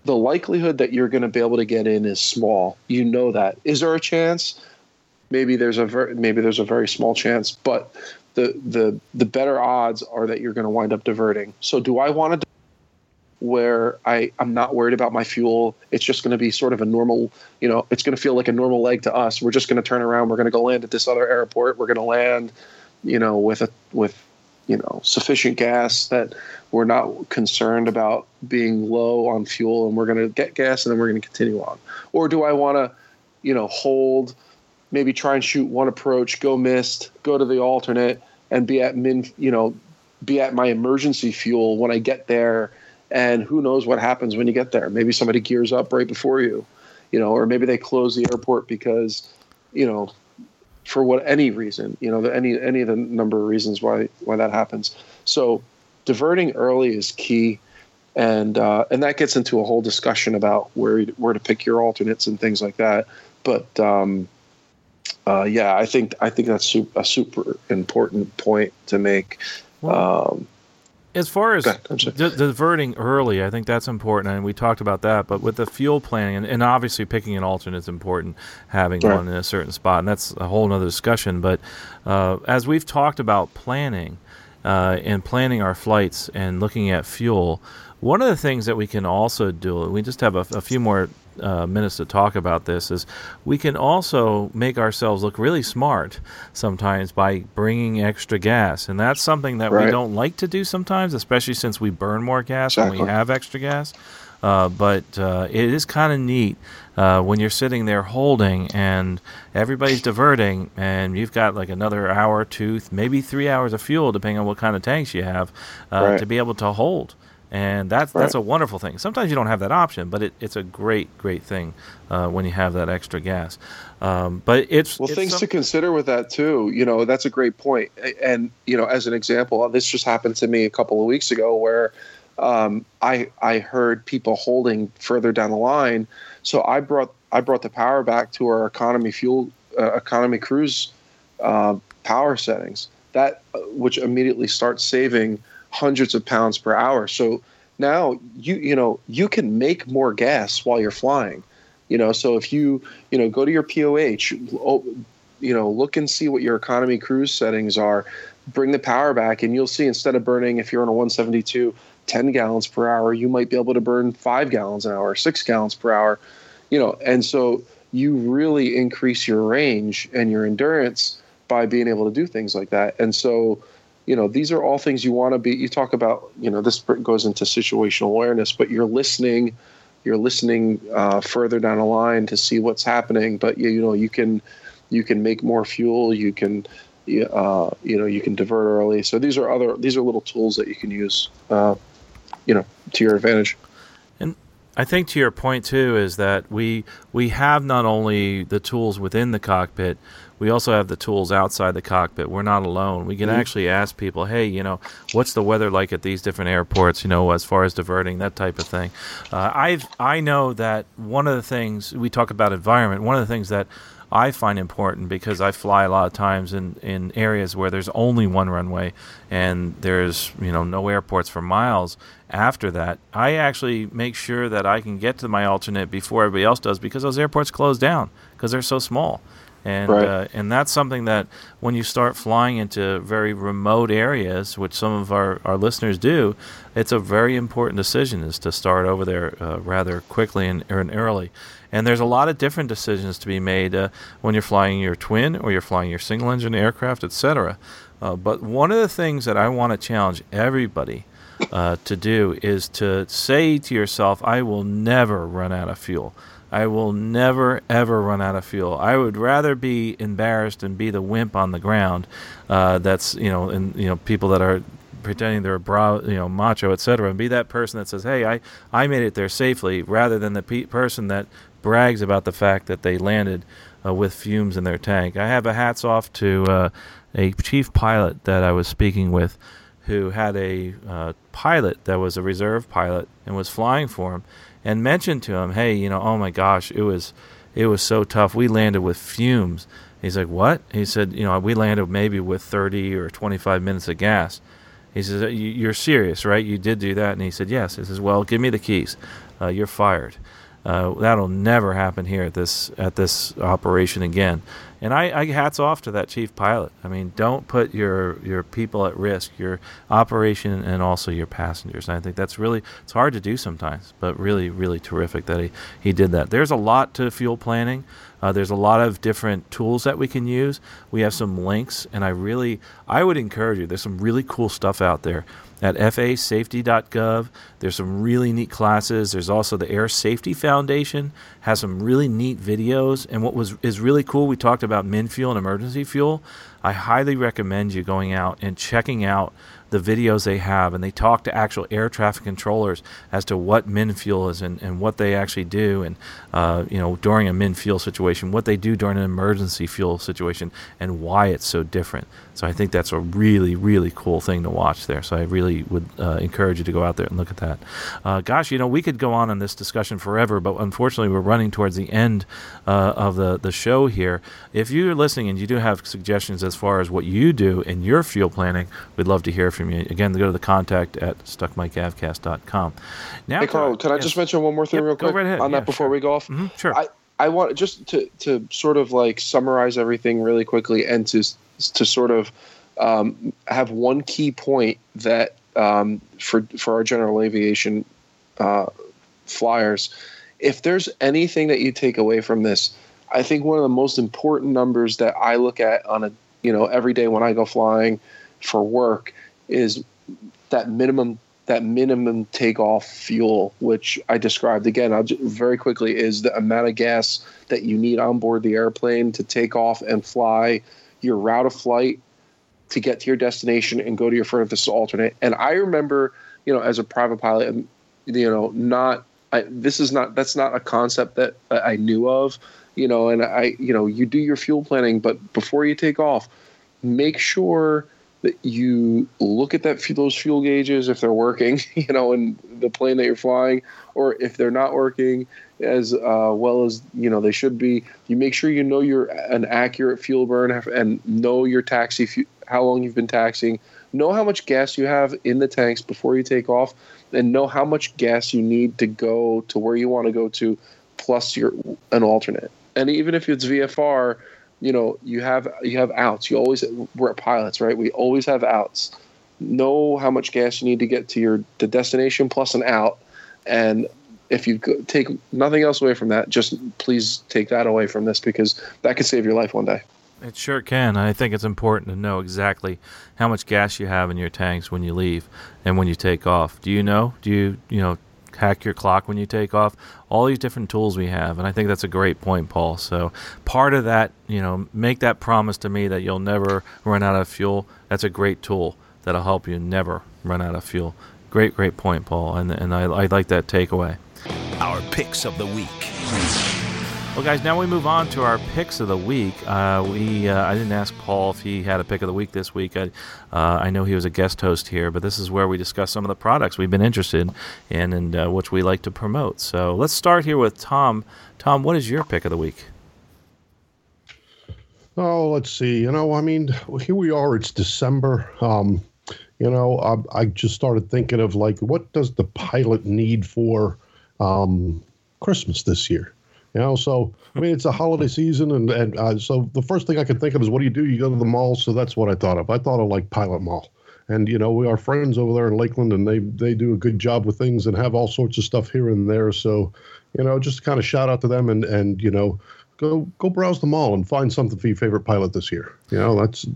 the likelihood that you're going to be able to get in is small. You know that. Is there a chance? Maybe there's a ver- maybe there's a very small chance, but The, the the better odds are that you're going to wind up diverting. So do I want to where I, I'm not worried about my fuel? It's just going to be sort of a normal, you know, it's going to feel like a normal leg to us. We're just going to turn around. We're going to go land at this other airport. We're going to land, you know, with a with, you know, sufficient gas that we're not concerned about being low on fuel, and we're going to get gas and then we're going to continue on. Or do I want to, you know, hold, maybe try and shoot one approach, go missed, go to the alternate, and be at min, you know, be at my emergency fuel when I get there, and who knows what happens when you get there? Maybe somebody gears up right before you, you know, or maybe they close the airport because, you know, for what any reason, you know, any any of the number of reasons why why that happens. So diverting early is key, and uh, and that gets into a whole discussion about where where to pick your alternates and things like that, but. Um, Uh, yeah, I think I think that's a super important point to make. Well, um, as far as d- diverting early, I think that's important, and we talked about that. But with the fuel planning, and, and obviously picking an alternate is important, having sure. one in a certain spot, and that's a whole other discussion. But uh, as we've talked about planning uh, and planning our flights and looking at fuel, one of the things that we can also do, we just have a, a few more Uh, minutes to talk about this, is we can also make ourselves look really smart sometimes by bringing extra gas, and that's something that right. we don't like to do sometimes, especially since we burn more gas exactly. when we have extra gas. Uh, but uh, it is kind of neat uh, when you're sitting there holding and everybody's diverting and you've got like another hour, two, maybe three hours of fuel, depending on what kind of tanks you have, uh, right. to be able to hold. And that's right. that's a wonderful thing. Sometimes you don't have that option, but it, it's a great, great thing uh, when you have that extra gas. Um, but it's well, it's things some- to consider with that too. You know, that's a great point. And you know, as an example, this just happened to me a couple of weeks ago, where um, I I heard people holding further down the line. So I brought I brought the power back to our economy fuel uh, economy cruise uh, power settings. That which immediately starts saving hundreds of pounds per hour. So now you you know you can make more gas while you're flying. You know, so if you you know go to your P O H, you know look and see what your economy cruise settings are. Bring the power back, and you'll see instead of burning, if you're on a one seventy-two, ten gallons per hour, you might be able to burn five gallons an hour, six gallons per hour. You know, and so you really increase your range and your endurance by being able to do things like that. And so. You know, these are all things you want to be. You talk about, you know, this goes into situational awareness, but you're listening, you're listening uh, further down the line to see what's happening. But you, you know, you can, you can make more fuel. You can, uh, you know, you can divert early. So these are other, these are little tools that you can use, uh, you know, to your advantage. I think to your point, too, is that we we have not only the tools within the cockpit, we also have the tools outside the cockpit. We're not alone. We can mm-hmm. actually ask people, hey, you know, what's the weather like at these different airports, you know, as far as diverting, that type of thing. Uh, I've I know that one of the things, we talk about environment, one of the things that I find important, because I fly a lot of times in, in areas where there's only one runway and there's, you know, no airports for miles after that, I actually make sure that I can get to my alternate before everybody else does, because those airports close down because they're so small. And right. uh, and that's something that when you start flying into very remote areas, which some of our, our listeners do, it's a very important decision is to start over there uh, rather quickly and, and early. And there's a lot of different decisions to be made uh, when you're flying your twin or you're flying your single-engine aircraft, et cetera. Uh, but one of the things that I want to challenge everybody uh, to do is to say to yourself, I will never run out of fuel. I will never, ever run out of fuel. I would rather be embarrassed and be the wimp on the ground. Uh, that's, you know, and, you know, people that are pretending they're bra, you know, macho, et cetera, and be that person that says, hey, I, I made it there safely, rather than the pe- person that brags about the fact that they landed uh, with fumes in their tank. I have a hats off to uh, a chief pilot that I was speaking with who had a uh, pilot that was a reserve pilot and was flying for him, and mentioned to him, hey, you know, oh my gosh, it was it was so tough. We landed with fumes. He's like, what? He said, you know, we landed maybe with thirty or twenty-five minutes of gas. He says, you're serious, right? You did do that? And he said, yes. He says, well, give me the keys. Uh, you're fired. Uh, that'll never happen here at this at this operation again. And I, I hats off to that chief pilot. I mean, don't put your, your people at risk, your operation and also your passengers. And I think that's really, it's hard to do sometimes, but really, really terrific that he, he did that. There's a lot to fuel planning. Uh, there's a lot of different tools that we can use. We have some links, and I really, I would encourage you, there's some really cool stuff out there at f a safety dot gov. There's some really neat classes. There's also the Air Safety Foundation has some really neat videos. And what was is really cool, we talked about min fuel and emergency fuel. I highly recommend you going out and checking out the videos they have, and they talk to actual air traffic controllers as to what min fuel is and, and what they actually do, and uh, you know, during a min fuel situation, what they do during an emergency fuel situation, and why it's so different. So I think that's a really, really cool thing to watch there. So I really would uh, encourage you to go out there and look at that. Uh, gosh, you know, we could go on in this discussion forever, but unfortunately we're running towards the end uh, of the, the show here. If you're listening and you do have suggestions as far as what you do in your fuel planning, we'd love to hear from you. Again, go to the contact at stuck mic avcast dot com. Now, hey, Carl, can I yes. just mention one more thing yep, real quick right on yeah, that before sure. we go off? Mm-hmm, sure. I, I want just to, to sort of like summarize everything really quickly and to to sort of um, have one key point that um, for, for our general aviation uh, flyers, if there's anything that you take away from this, I think one of the most important numbers that I look at on a, you know, every day when I go flying for work is that minimum that minimum takeoff fuel, which I described again. I'll just, very quickly is the amount of gas that you need on board the airplane to take off and fly your route of flight to get to your destination and go to your furthest alternate. And I remember, you know, as a private pilot, you know, not I, this is not that's not a concept that I knew of, you know. And I, you know, you do your fuel planning, but before you take off, make sure that you look at that those fuel gauges if they're working, you know, in the plane that you're flying, or if they're not working as uh, well as, you know, they should be. You make sure you know your an accurate fuel burn and know your taxi, fu- how long you've been taxiing. Know how much gas you have in the tanks before you take off, and know how much gas you need to go to where you want to go to, plus your an alternate. And even if it's V F R, you know, you have you have outs. You always we're pilots, right? We always have outs. Know how much gas you need to get to your the destination plus an out. And if you go, take nothing else away from that, just please take that away from this, because that could save your life one day. It sure can. I think it's important to know exactly how much gas you have in your tanks when you leave and when you take off. Do you know? Do you you know? Hack your clock when you take off, all these different tools we have. And I think that's a great point, Paul. So part of that, you know, make that promise to me that you'll never run out of fuel. That's a great tool that'll help you never run out of fuel Great, great point, Paul, and and I, I like that takeaway. Our picks of the week. Well, guys, now we move on to our picks of the week. Uh, we uh, I didn't ask Paul if he had a pick of the week this week. I, uh, I know he was a guest host here, but this is where we discuss some of the products we've been interested in and uh, which we like to promote. So let's start here with Tom. Tom, what is your pick of the week? Oh, let's see. You know, I mean, here we are. It's December. Um, you know, I, I just started thinking of, like, what does the pilot need for um, Christmas this year? You know, so, I mean, it's a holiday season. And, and uh, so the first thing I can think of is, what do you do? You go to the mall. So that's what I thought of. I thought of, like, Pilot Mall. And, you know, we are friends over there in Lakeland, and they, they do a good job with things and have all sorts of stuff here and there. So, you know, just kind of shout out to them and, and you know, Go go browse the mall and find something for your favorite pilot this year. You know, that's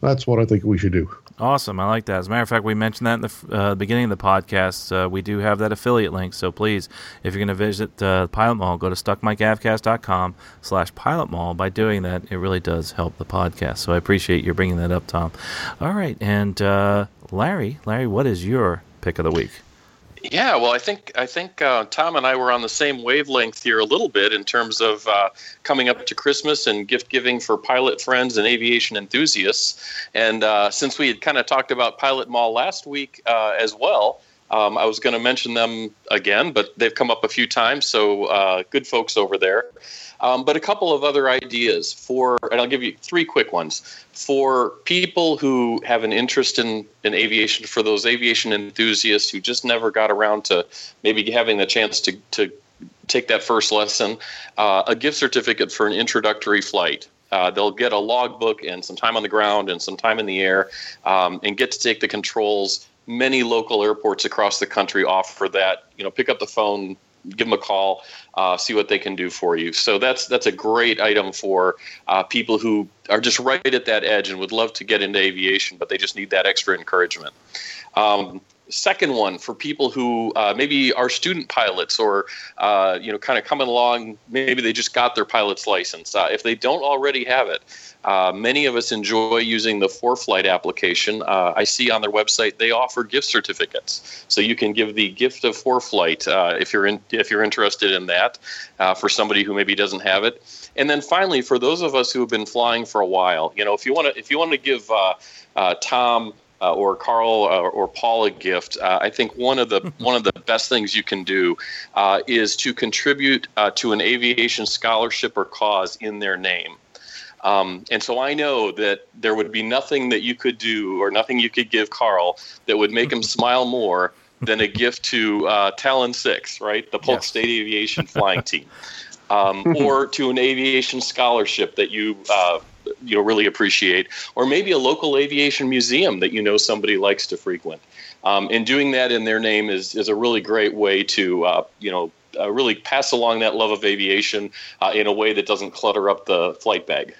that's what I think we should do. Awesome. I like that. As a matter of fact, we mentioned that in the uh, beginning of the podcast. Uh, we do have that affiliate link. So please, if you're going to visit uh, Pilot Mall, go to stuckmicavcast.com slash Pilot Mall. By doing that, it really does help the podcast. So I appreciate you bringing that up, Tom. All right. And uh, Larry, Larry, what is your pick of the week? Yeah, well, I think I think uh, Tom and I were on the same wavelength here a little bit in terms of uh, coming up to Christmas and gift giving for pilot friends and aviation enthusiasts. And uh, since we had kind of talked about Pilot Mall last week uh, as well, um, I was going to mention them again, but they've come up a few times, so uh, good folks over there. Um, but a couple of other ideas for, and I'll give you three quick ones, for people who have an interest in, in aviation, for those aviation enthusiasts who just never got around to maybe having the chance to, to take that first lesson, uh, a gift certificate for an introductory flight. Uh, they'll get a logbook and some time on the ground and some time in the air, um, and get to take the controls. Many local airports across the country offer that. You know, pick up the phone, give them a call, uh, see what they can do for you. So that's that's a great item for uh, people who are just right at that edge and would love to get into aviation, but they just need that extra encouragement. Um, second one, for people who uh, maybe are student pilots or, uh, you know, kind of coming along, maybe they just got their pilot's license. Uh, if they don't already have it, uh, many of us enjoy using the ForeFlight application. Uh, I see on their website they offer gift certificates, so you can give the gift of ForeFlight uh, if you're in, if you're interested in that uh, for somebody who maybe doesn't have it. And then finally, for those of us who have been flying for a while, you know, if you want to if you want to give uh, uh, Tom. Uh, or Carl uh, or Paul a gift. Uh, I think one of the one of the best things you can do uh, is to contribute uh, to an aviation scholarship or cause in their name. Um, and so I know that there would be nothing that you could do or nothing you could give Carl that would make him smile more than a gift to uh, Talon Six, right? The Polk yes. State Aviation Flying Team, um, or to an aviation scholarship that you. Uh, you know, really appreciate, or maybe a local aviation museum that you know somebody likes to frequent. Um, and doing that in their name is is a really great way to, uh, you know, uh, really pass along that love of aviation uh, in a way that doesn't clutter up the flight bag.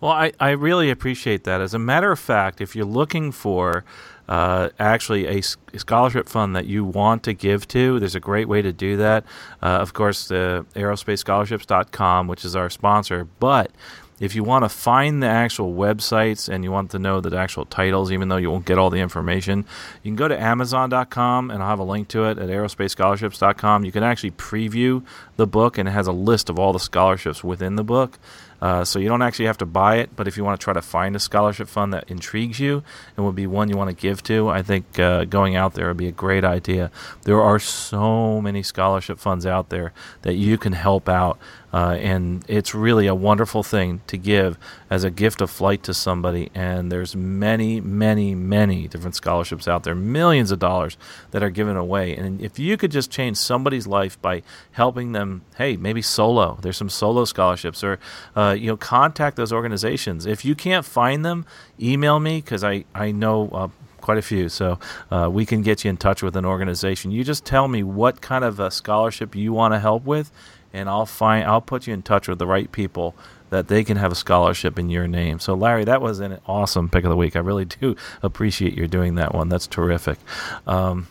Well, I, I really appreciate that. As a matter of fact, if you're looking for uh, actually a scholarship fund that you want to give to, there's a great way to do that. Uh, of course, the aerospace scholarships dot com, which is our sponsor, but if you want to find the actual websites and you want to know the actual titles, even though you won't get all the information, you can go to amazon dot com, and I'll have a link to it at aerospace scholarships dot com. You can actually preview the book, and it has a list of all the scholarships within the book. Uh, so you don't actually have to buy it, but if you want to try to find a scholarship fund that intrigues you and would be one you want to give to, I think uh, going out there would be a great idea. There are so many scholarship funds out there that you can help out, uh, and it's really a wonderful thing to give as a gift of flight to somebody, and there's many, many, many different scholarships out there, millions of dollars that are given away. And if you could just change somebody's life by helping them, hey, maybe solo. There's some solo scholarships, or uh, you know, contact those organizations. If you can't find them, email me, because I, I know uh, quite a few, so uh, we can get you in touch with an organization. You just tell me what kind of a scholarship you want to help with, and I'll find I'll put you in touch with the right people that they can have a scholarship in your name. So, Larry, that was an awesome pick of the week. I really do appreciate you doing that one. That's terrific. Um,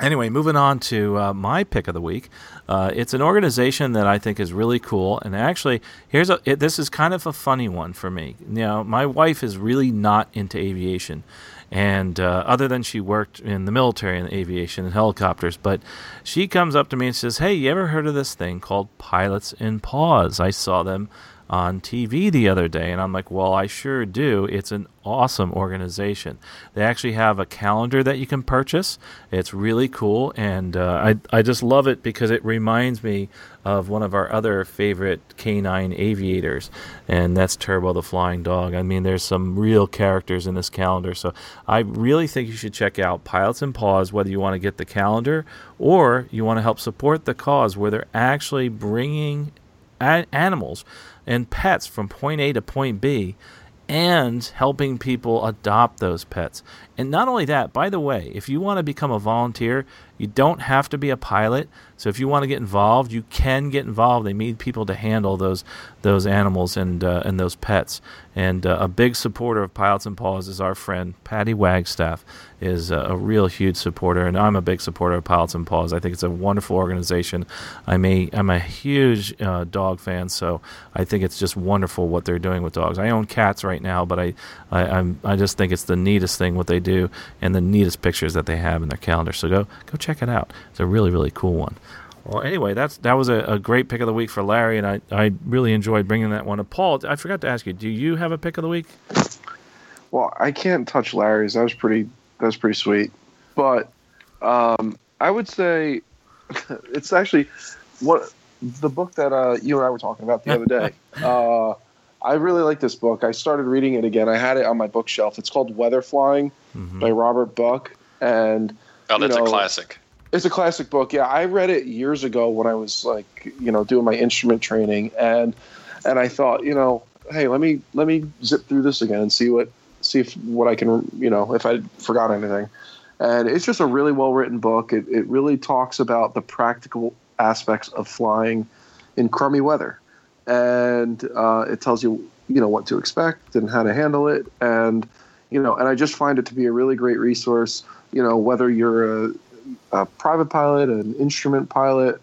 Anyway, moving on to uh, my pick of the week. Uh, it's an organization that I think is really cool, and actually, here's a it, this is kind of a funny one for me. You know, my wife is really not into aviation, and uh, other than she worked in the military and aviation and helicopters. But she comes up to me and says, hey, you ever heard of this thing called Pilots N Paws? I saw them on T V the other day. And I'm like, well, I sure do. It's an awesome organization. They actually have a calendar that you can purchase. It's really cool. And uh, I, I just love it because it reminds me of one of our other favorite canine aviators, and that's Turbo the Flying Dog. I mean, there's some real characters in this calendar. So I really think you should check out Pilots N Paws, whether you want to get the calendar or you want to help support the cause where they're actually bringing a- animals and pets from point A to point B and helping people adopt those pets. And not only that, by the way, if you want to become a volunteer, you don't have to be a pilot. So if you want to get involved, you can get involved. They need people to handle those those animals and uh, and those pets. And uh, a big supporter of Pilots N Paws is our friend Patty Wagstaff, is a, a real huge supporter, and I'm a big supporter of Pilots N Paws. I think it's a wonderful organization. I'm a, I'm a huge uh, dog fan, so I think it's just wonderful what they're doing with dogs. I own cats right now, but I I, I'm, I just think it's the neatest thing what they do and the neatest pictures that they have in their calendar. So go go check it out. It's a really, really cool one. Well, anyway, that's that was a, a great pick of the week for Larry, and I, I really enjoyed bringing that one up. Paul, I forgot to ask you, do you have a pick of the week? Well, I can't touch Larry's. That was pretty that was pretty sweet. But um, I would say it's actually what the book that uh, you and I were talking about the other day. uh, I really like this book. I started reading it again. I had it on my bookshelf. It's called Weather Flying mm-hmm. by Robert Buck. And oh, that's you know, a classic. It's a classic book, yeah. I read it years ago when I was like, you know, doing my instrument training, and and I thought, you know, hey, let me let me zip through this again and see what see if what I can, you know, if I forgot anything. And it's just a really well written book. It it really talks about the practical aspects of flying in crummy weather, and uh, it tells you, you know, what to expect and how to handle it, and you know, and I just find it to be a really great resource. You know, whether you're a a private pilot, an instrument pilot,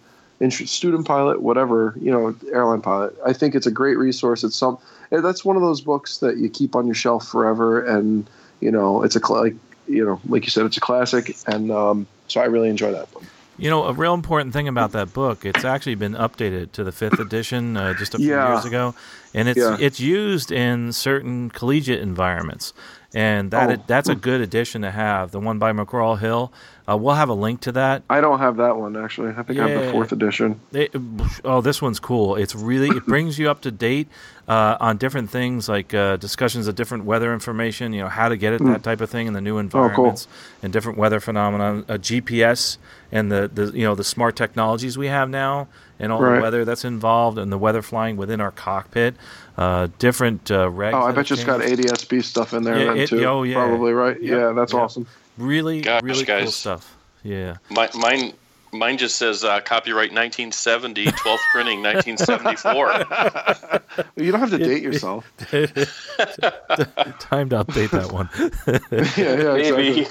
student pilot, whatever, you know, airline pilot. I think it's a great resource. It's some, that's one of those books that you keep on your shelf forever. And, you know, it's a, like, you know, like you said, it's a classic. And, um, so I really enjoy that book. You know, a real important thing about that book, it's actually been updated to the fifth edition uh, just a few yeah. years ago. And it's, yeah. it's used in certain collegiate environments. And that oh. that's a good addition to have. The one by McGraw-Hill, uh, we'll have a link to that. I don't have that one actually. I think yeah. I have the fourth edition. It, oh, this one's cool. It's really it brings you up to date uh, on different things like uh, discussions of different weather information. You know, how to get it, mm. that type of thing, in the new environments oh, cool. and different weather phenomena. A G P S and the, the you know the smart technologies we have now. And all right. the weather that's involved, and the weather flying within our cockpit, uh, different uh, regs. Oh, I bet you've got A D S B stuff in there yeah, then it, too. Oh, yeah. Probably, right? Yep. Yeah, that's yep. awesome. Really, Gosh, really guys. cool stuff. Yeah. My, mine mine just says uh, copyright nineteen seventy, twelfth printing, nineteen seventy-four. You don't have to date yourself. Time to update that one. yeah, yeah, exactly. Maybe.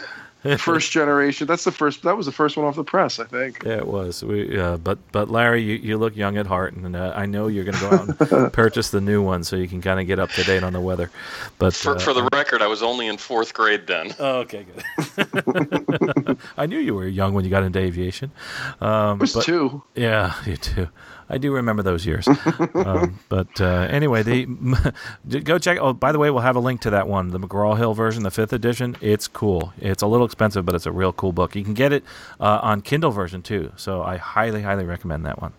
First generation. That's the first. That was the first one off the press, I think. Yeah, it was. We, uh, but but Larry, you, you look young at heart, and uh, I know you're going to go out and purchase the new one so you can kind of get up to date on the weather. But for, uh, for the record, I was only in fourth grade then. Oh, okay, good. I knew you were young when you got into aviation. Um, it was but, two. Yeah, you too. I do remember those years. um, but uh, anyway, the go check. Oh, by the way, we'll have a link to that one, the McGraw-Hill version, the fifth edition. It's cool. It's a little expensive, but it's a real cool book. You can get it uh, on Kindle version too. So I highly, highly recommend that one.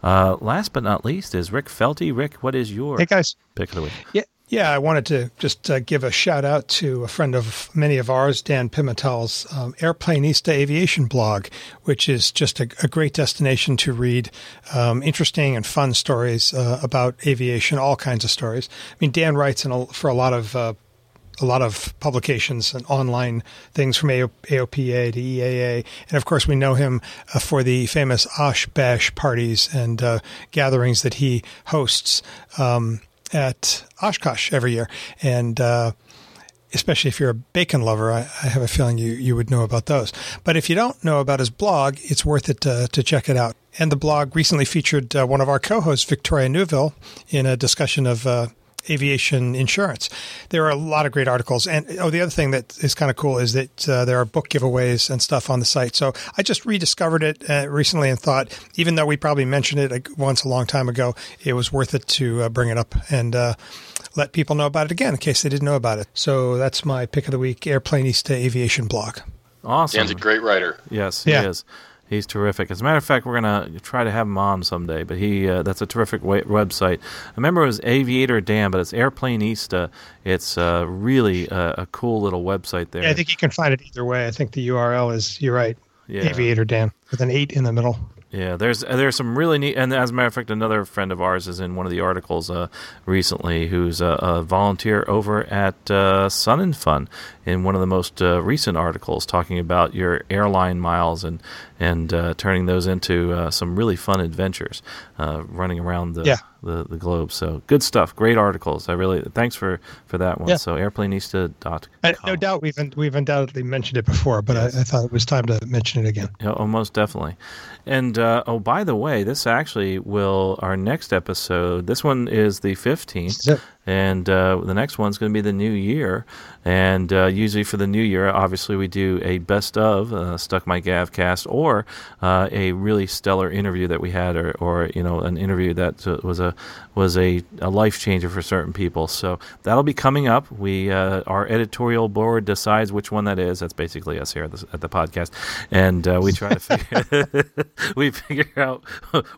Uh, last but not least is Rick Felty. Rick, what is your hey guys. pick of the week? Yeah, yeah. I wanted to just uh, give a shout out to a friend of many of ours, Dan Pimentel's um, Airplaneista Aviation blog, which is just a, a great destination to read um, interesting and fun stories uh, about aviation, all kinds of stories. I mean, Dan writes in a, for a lot of uh, a lot of publications and online things from A O P A to E A A. And, of course, we know him uh, for the famous Osh Bash parties and uh, gatherings that he hosts um, at Oshkosh every year. And uh, especially if you're a bacon lover, I, I have a feeling you, you would know about those. But if you don't know about his blog, it's worth it to, to check it out. And the blog recently featured uh, one of our co-hosts, Victoria Neuville, in a discussion of uh, aviation insurance. There are a lot of great articles. And oh, the other thing that is kind of cool is that uh, there are book giveaways and stuff on the site. So I just rediscovered it uh, recently and thought, even though we probably mentioned it once a long time ago, it was worth it to uh, bring it up and uh, let people know about it again in case they didn't know about it. So that's my pick of the week, Airplaneista Aviation blog. Awesome. Dan's a great writer. Yes, he yeah. is. He's terrific. As a matter of fact, we're going to try to have him on someday, but he uh, that's a terrific wa- website. I remember it was Aviator Dan, but it's Airplaneista. It's uh, really a, a cool little website there. Yeah, I think you can find it either way. I think the U R L is, you're right, yeah. Aviator Dan with an eight in the middle. Yeah, there's there's some really neat, and as a matter of fact, another friend of ours is in one of the articles uh, recently who's a, a volunteer over at uh, Sun and Fun in one of the most uh, recent articles talking about your airline miles and and uh, turning those into uh, some really fun adventures uh, running around the, yeah. the the globe. So good stuff, great articles. I really thanks for, for that one. Yeah. So airplaneista dot com. I, no doubt we've we've undoubtedly mentioned it before, but yes. I, I thought it was time to mention it again. Yeah, oh, most definitely. And uh, oh, by the way, this actually will, our next episode, this one is the fifteenth, yep. and uh, the next one's going to be the new year. And uh, usually for the new year, obviously we do a best of uh, Stuck Mic AvCast or uh, a really stellar interview that we had, or, or you know, an interview that was a was a, a life changer for certain people. So that'll be coming up. We uh, our editorial board decides which one that is. That's basically us here at the, at the podcast, and uh, we try to figure we figure out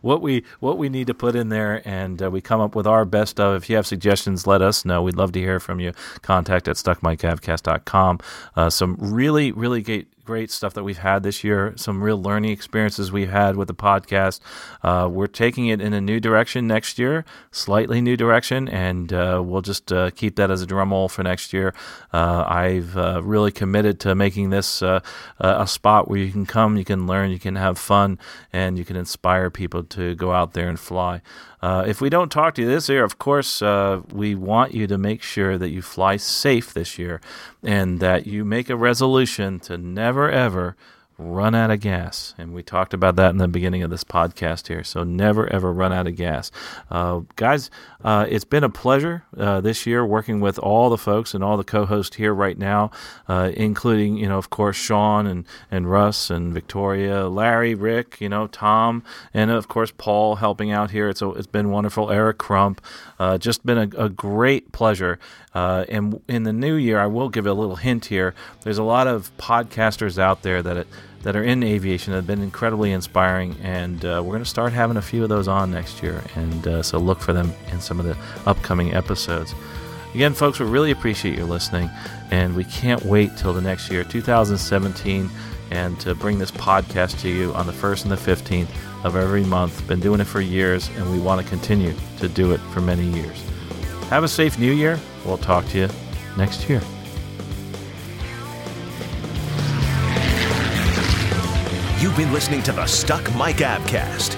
what we what we need to put in there, and uh, we come up with our best of. If you have suggestions, let us know. We'd love to hear from you. Contact at stuck mic avcast dot com. Uh, some really, really great great stuff that we've had this year, some real learning experiences we've had with the podcast. Uh, we're taking it in a new direction next year, slightly new direction, and uh, we'll just uh, keep that as a drum roll for next year. Uh, I've uh, really committed to making this uh, a spot where you can come, you can learn, you can have fun, and you can inspire people to go out there and fly. Uh, if we don't talk to you this year, of course, uh, we want you to make sure that you fly safe this year and that you make a resolution to never, ever run out of gas. And we talked about that in the beginning of this podcast here. So never, ever run out of gas. Uh, guys, uh, it's been a pleasure uh, this year working with all the folks and all the co-hosts here right now, uh, including, you know, of course, Sean and, and Russ and Victoria, Larry, Rick, you know, Tom, and of course, Paul helping out here. It's a, it's been wonderful. Eric Crump, uh, just been a, a great pleasure. Uh, and in the new year, I will give a little hint here. There's a lot of podcasters out there that it, that are in aviation that have been incredibly inspiring, and uh, we're going to start having a few of those on next year, and uh, so look for them in some of the upcoming episodes. Again, folks, we really appreciate your listening, and we can't wait till the next year, two thousand seventeen, and to bring this podcast to you on the first and the fifteenth of every month. Been doing it for years, and we want to continue to do it for many years. Have a safe new year. We'll talk to you next year. You've been listening to the Stuck Mic AvCast.